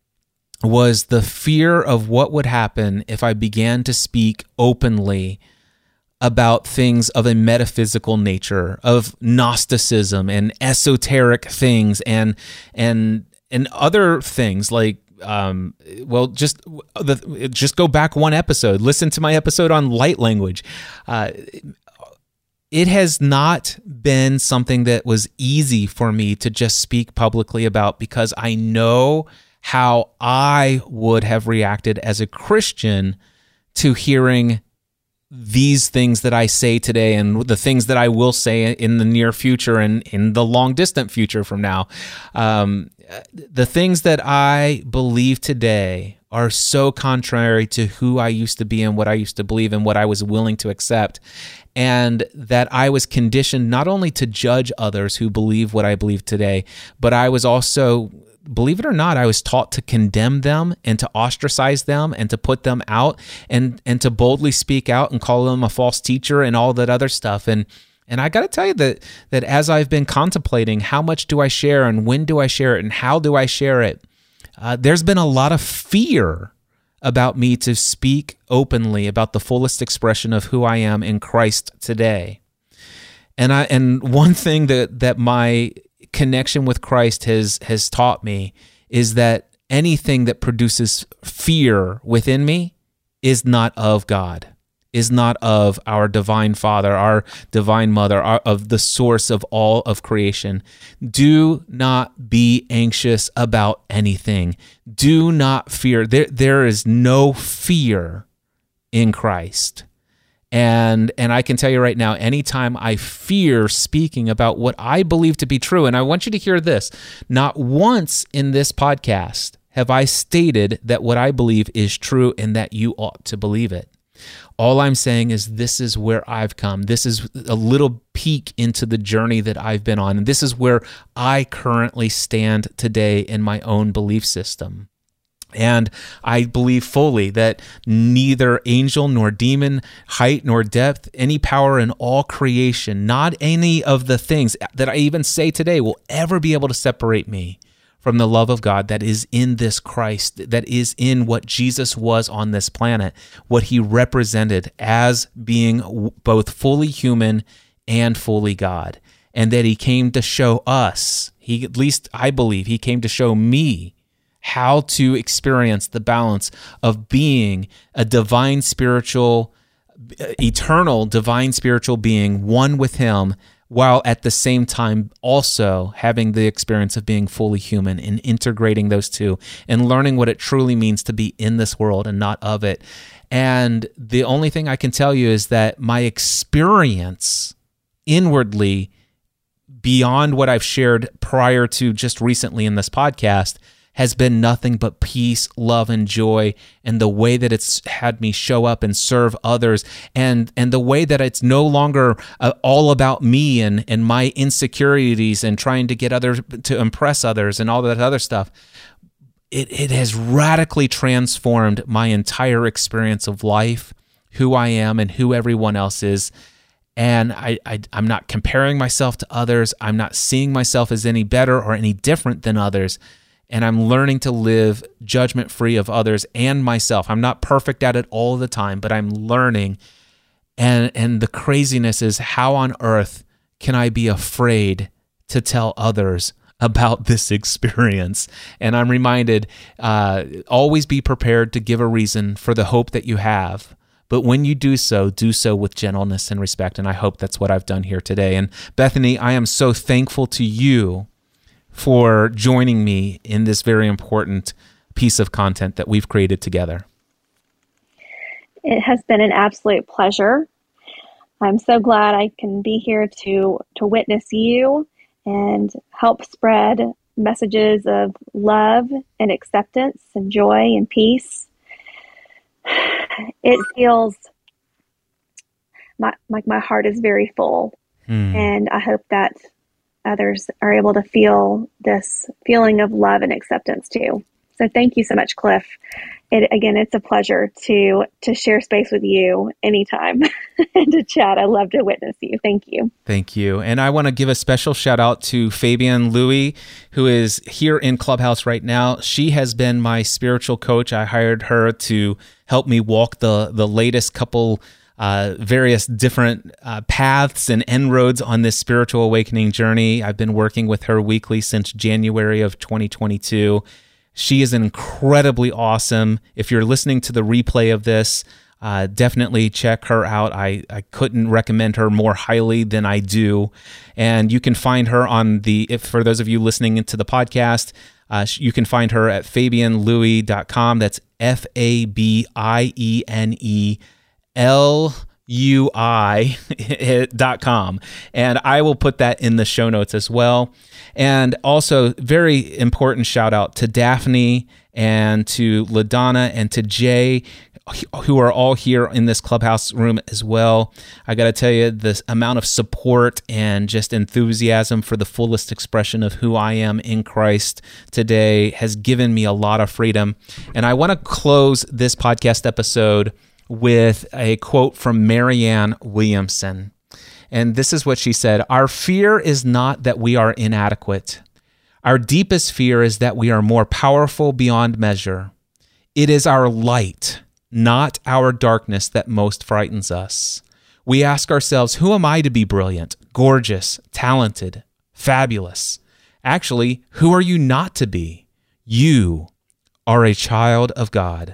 was the fear of what would happen if I began to speak openly about things of a metaphysical nature, of Gnosticism and esoteric things and other things like, just go back one episode, listen to my episode on light language. It has not been something that was easy for me to just speak publicly about, because I know how I would have reacted as a Christian to hearing these things that I say today and the things that I will say in the near future and in the long distant future from now. The things that I believe today are so contrary to who I used to be and what I used to believe and what I was willing to accept. And that I was conditioned not only to judge others who believe what I believe today, but I was also, believe it or not, I was taught to condemn them and to ostracize them and to put them out and to boldly speak out and call them a false teacher and all that other stuff. And I got to tell you that as I've been contemplating how much do I share and when do I share it and how do I share it, there's been a lot of fear about me to speak openly about the fullest expression of who I am in Christ today. And one thing that my connection with Christ has taught me is that anything that produces fear within me is not of God, is not of our divine Father, our divine Mother, of the source of all of creation. Do not be anxious about anything. Do not fear. There is no fear in Christ. And I can tell you right now, anytime I fear speaking about what I believe to be true, and I want you to hear this, not once in this podcast have I stated that what I believe is true and that you ought to believe it. All I'm saying is this is where I've come. This is a little peek into the journey that I've been on. And this is where I currently stand today in my own belief system. And I believe fully that neither angel nor demon, height nor depth, any power in all creation, not any of the things that I even say today will ever be able to separate me from the love of God that is in this Christ, that is in what Jesus was on this planet, what he represented as being both fully human and fully God, and that he came to show us, at least I believe, he came to show me how to experience the balance of being a divine spiritual, eternal divine spiritual being, one with him, while at the same time also having the experience of being fully human and integrating those two and learning what it truly means to be in this world and not of it. And the only thing I can tell you is that my experience inwardly, beyond what I've shared prior to just recently in this podcast, has been nothing but peace, love, and joy, and the way that it's had me show up and serve others, and the way that it's no longer all about me and my insecurities and trying to get others to impress others and all that other stuff. It has radically transformed my entire experience of life, who I am, and who everyone else is. And I'm not comparing myself to others. I'm not seeing myself as any better or any different than others. And I'm learning to live judgment-free of others and myself. I'm not perfect at it all the time, but I'm learning. And the craziness is, how on earth can I be afraid to tell others about this experience? And I'm reminded, always be prepared to give a reason for the hope that you have. But when you do so with gentleness and respect. And I hope that's what I've done here today. And Bethany, I am so thankful to you for joining me in this very important piece of content that we've created together. It has been an absolute pleasure. I'm so glad I can be here to witness you and help spread messages of love and acceptance and joy and peace. It feels like my heart is very full, and I hope that others are able to feel this feeling of love and acceptance too. So thank you so much, Cliff. It's a pleasure to share space with you anytime and to chat. I love to witness you. Thank you. Thank you. And I want to give a special shout out to Fabian Louie, who is here in Clubhouse right now. She has been my spiritual coach. I hired her to help me walk the latest couple various different paths and en-roads on this spiritual awakening journey. I've been working with her weekly since January of 2022. She is incredibly awesome. If you're listening to the replay of this, definitely check her out. I couldn't recommend her more highly than I do. And you can find her for those of you listening into the podcast, you can find her at fabienlouie.com. That's fabienelui.com. And I will put that in the show notes as well. And also, very important shout out to Daphne and to LaDonna and to Jay, who are all here in this Clubhouse room as well. I got to tell you, this amount of support and just enthusiasm for the fullest expression of who I am in Christ today has given me a lot of freedom. And I want to close this podcast episode with a quote from Marianne Williamson. And this is what she said: "Our fear is not that we are inadequate. Our deepest fear is that we are more powerful beyond measure. It is our light, not our darkness, that most frightens us. We ask ourselves, who am I to be brilliant, gorgeous, talented, fabulous? Actually, who are you not to be? You are a child of God.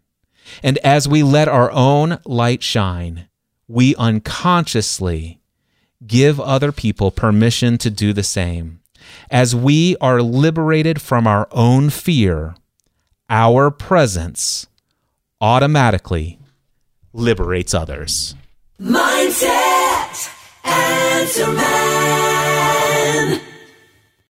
And as we let our own light shine, we unconsciously give other people permission to do the same. As we are liberated from our own fear, our presence automatically liberates others. Mindset Answer Man.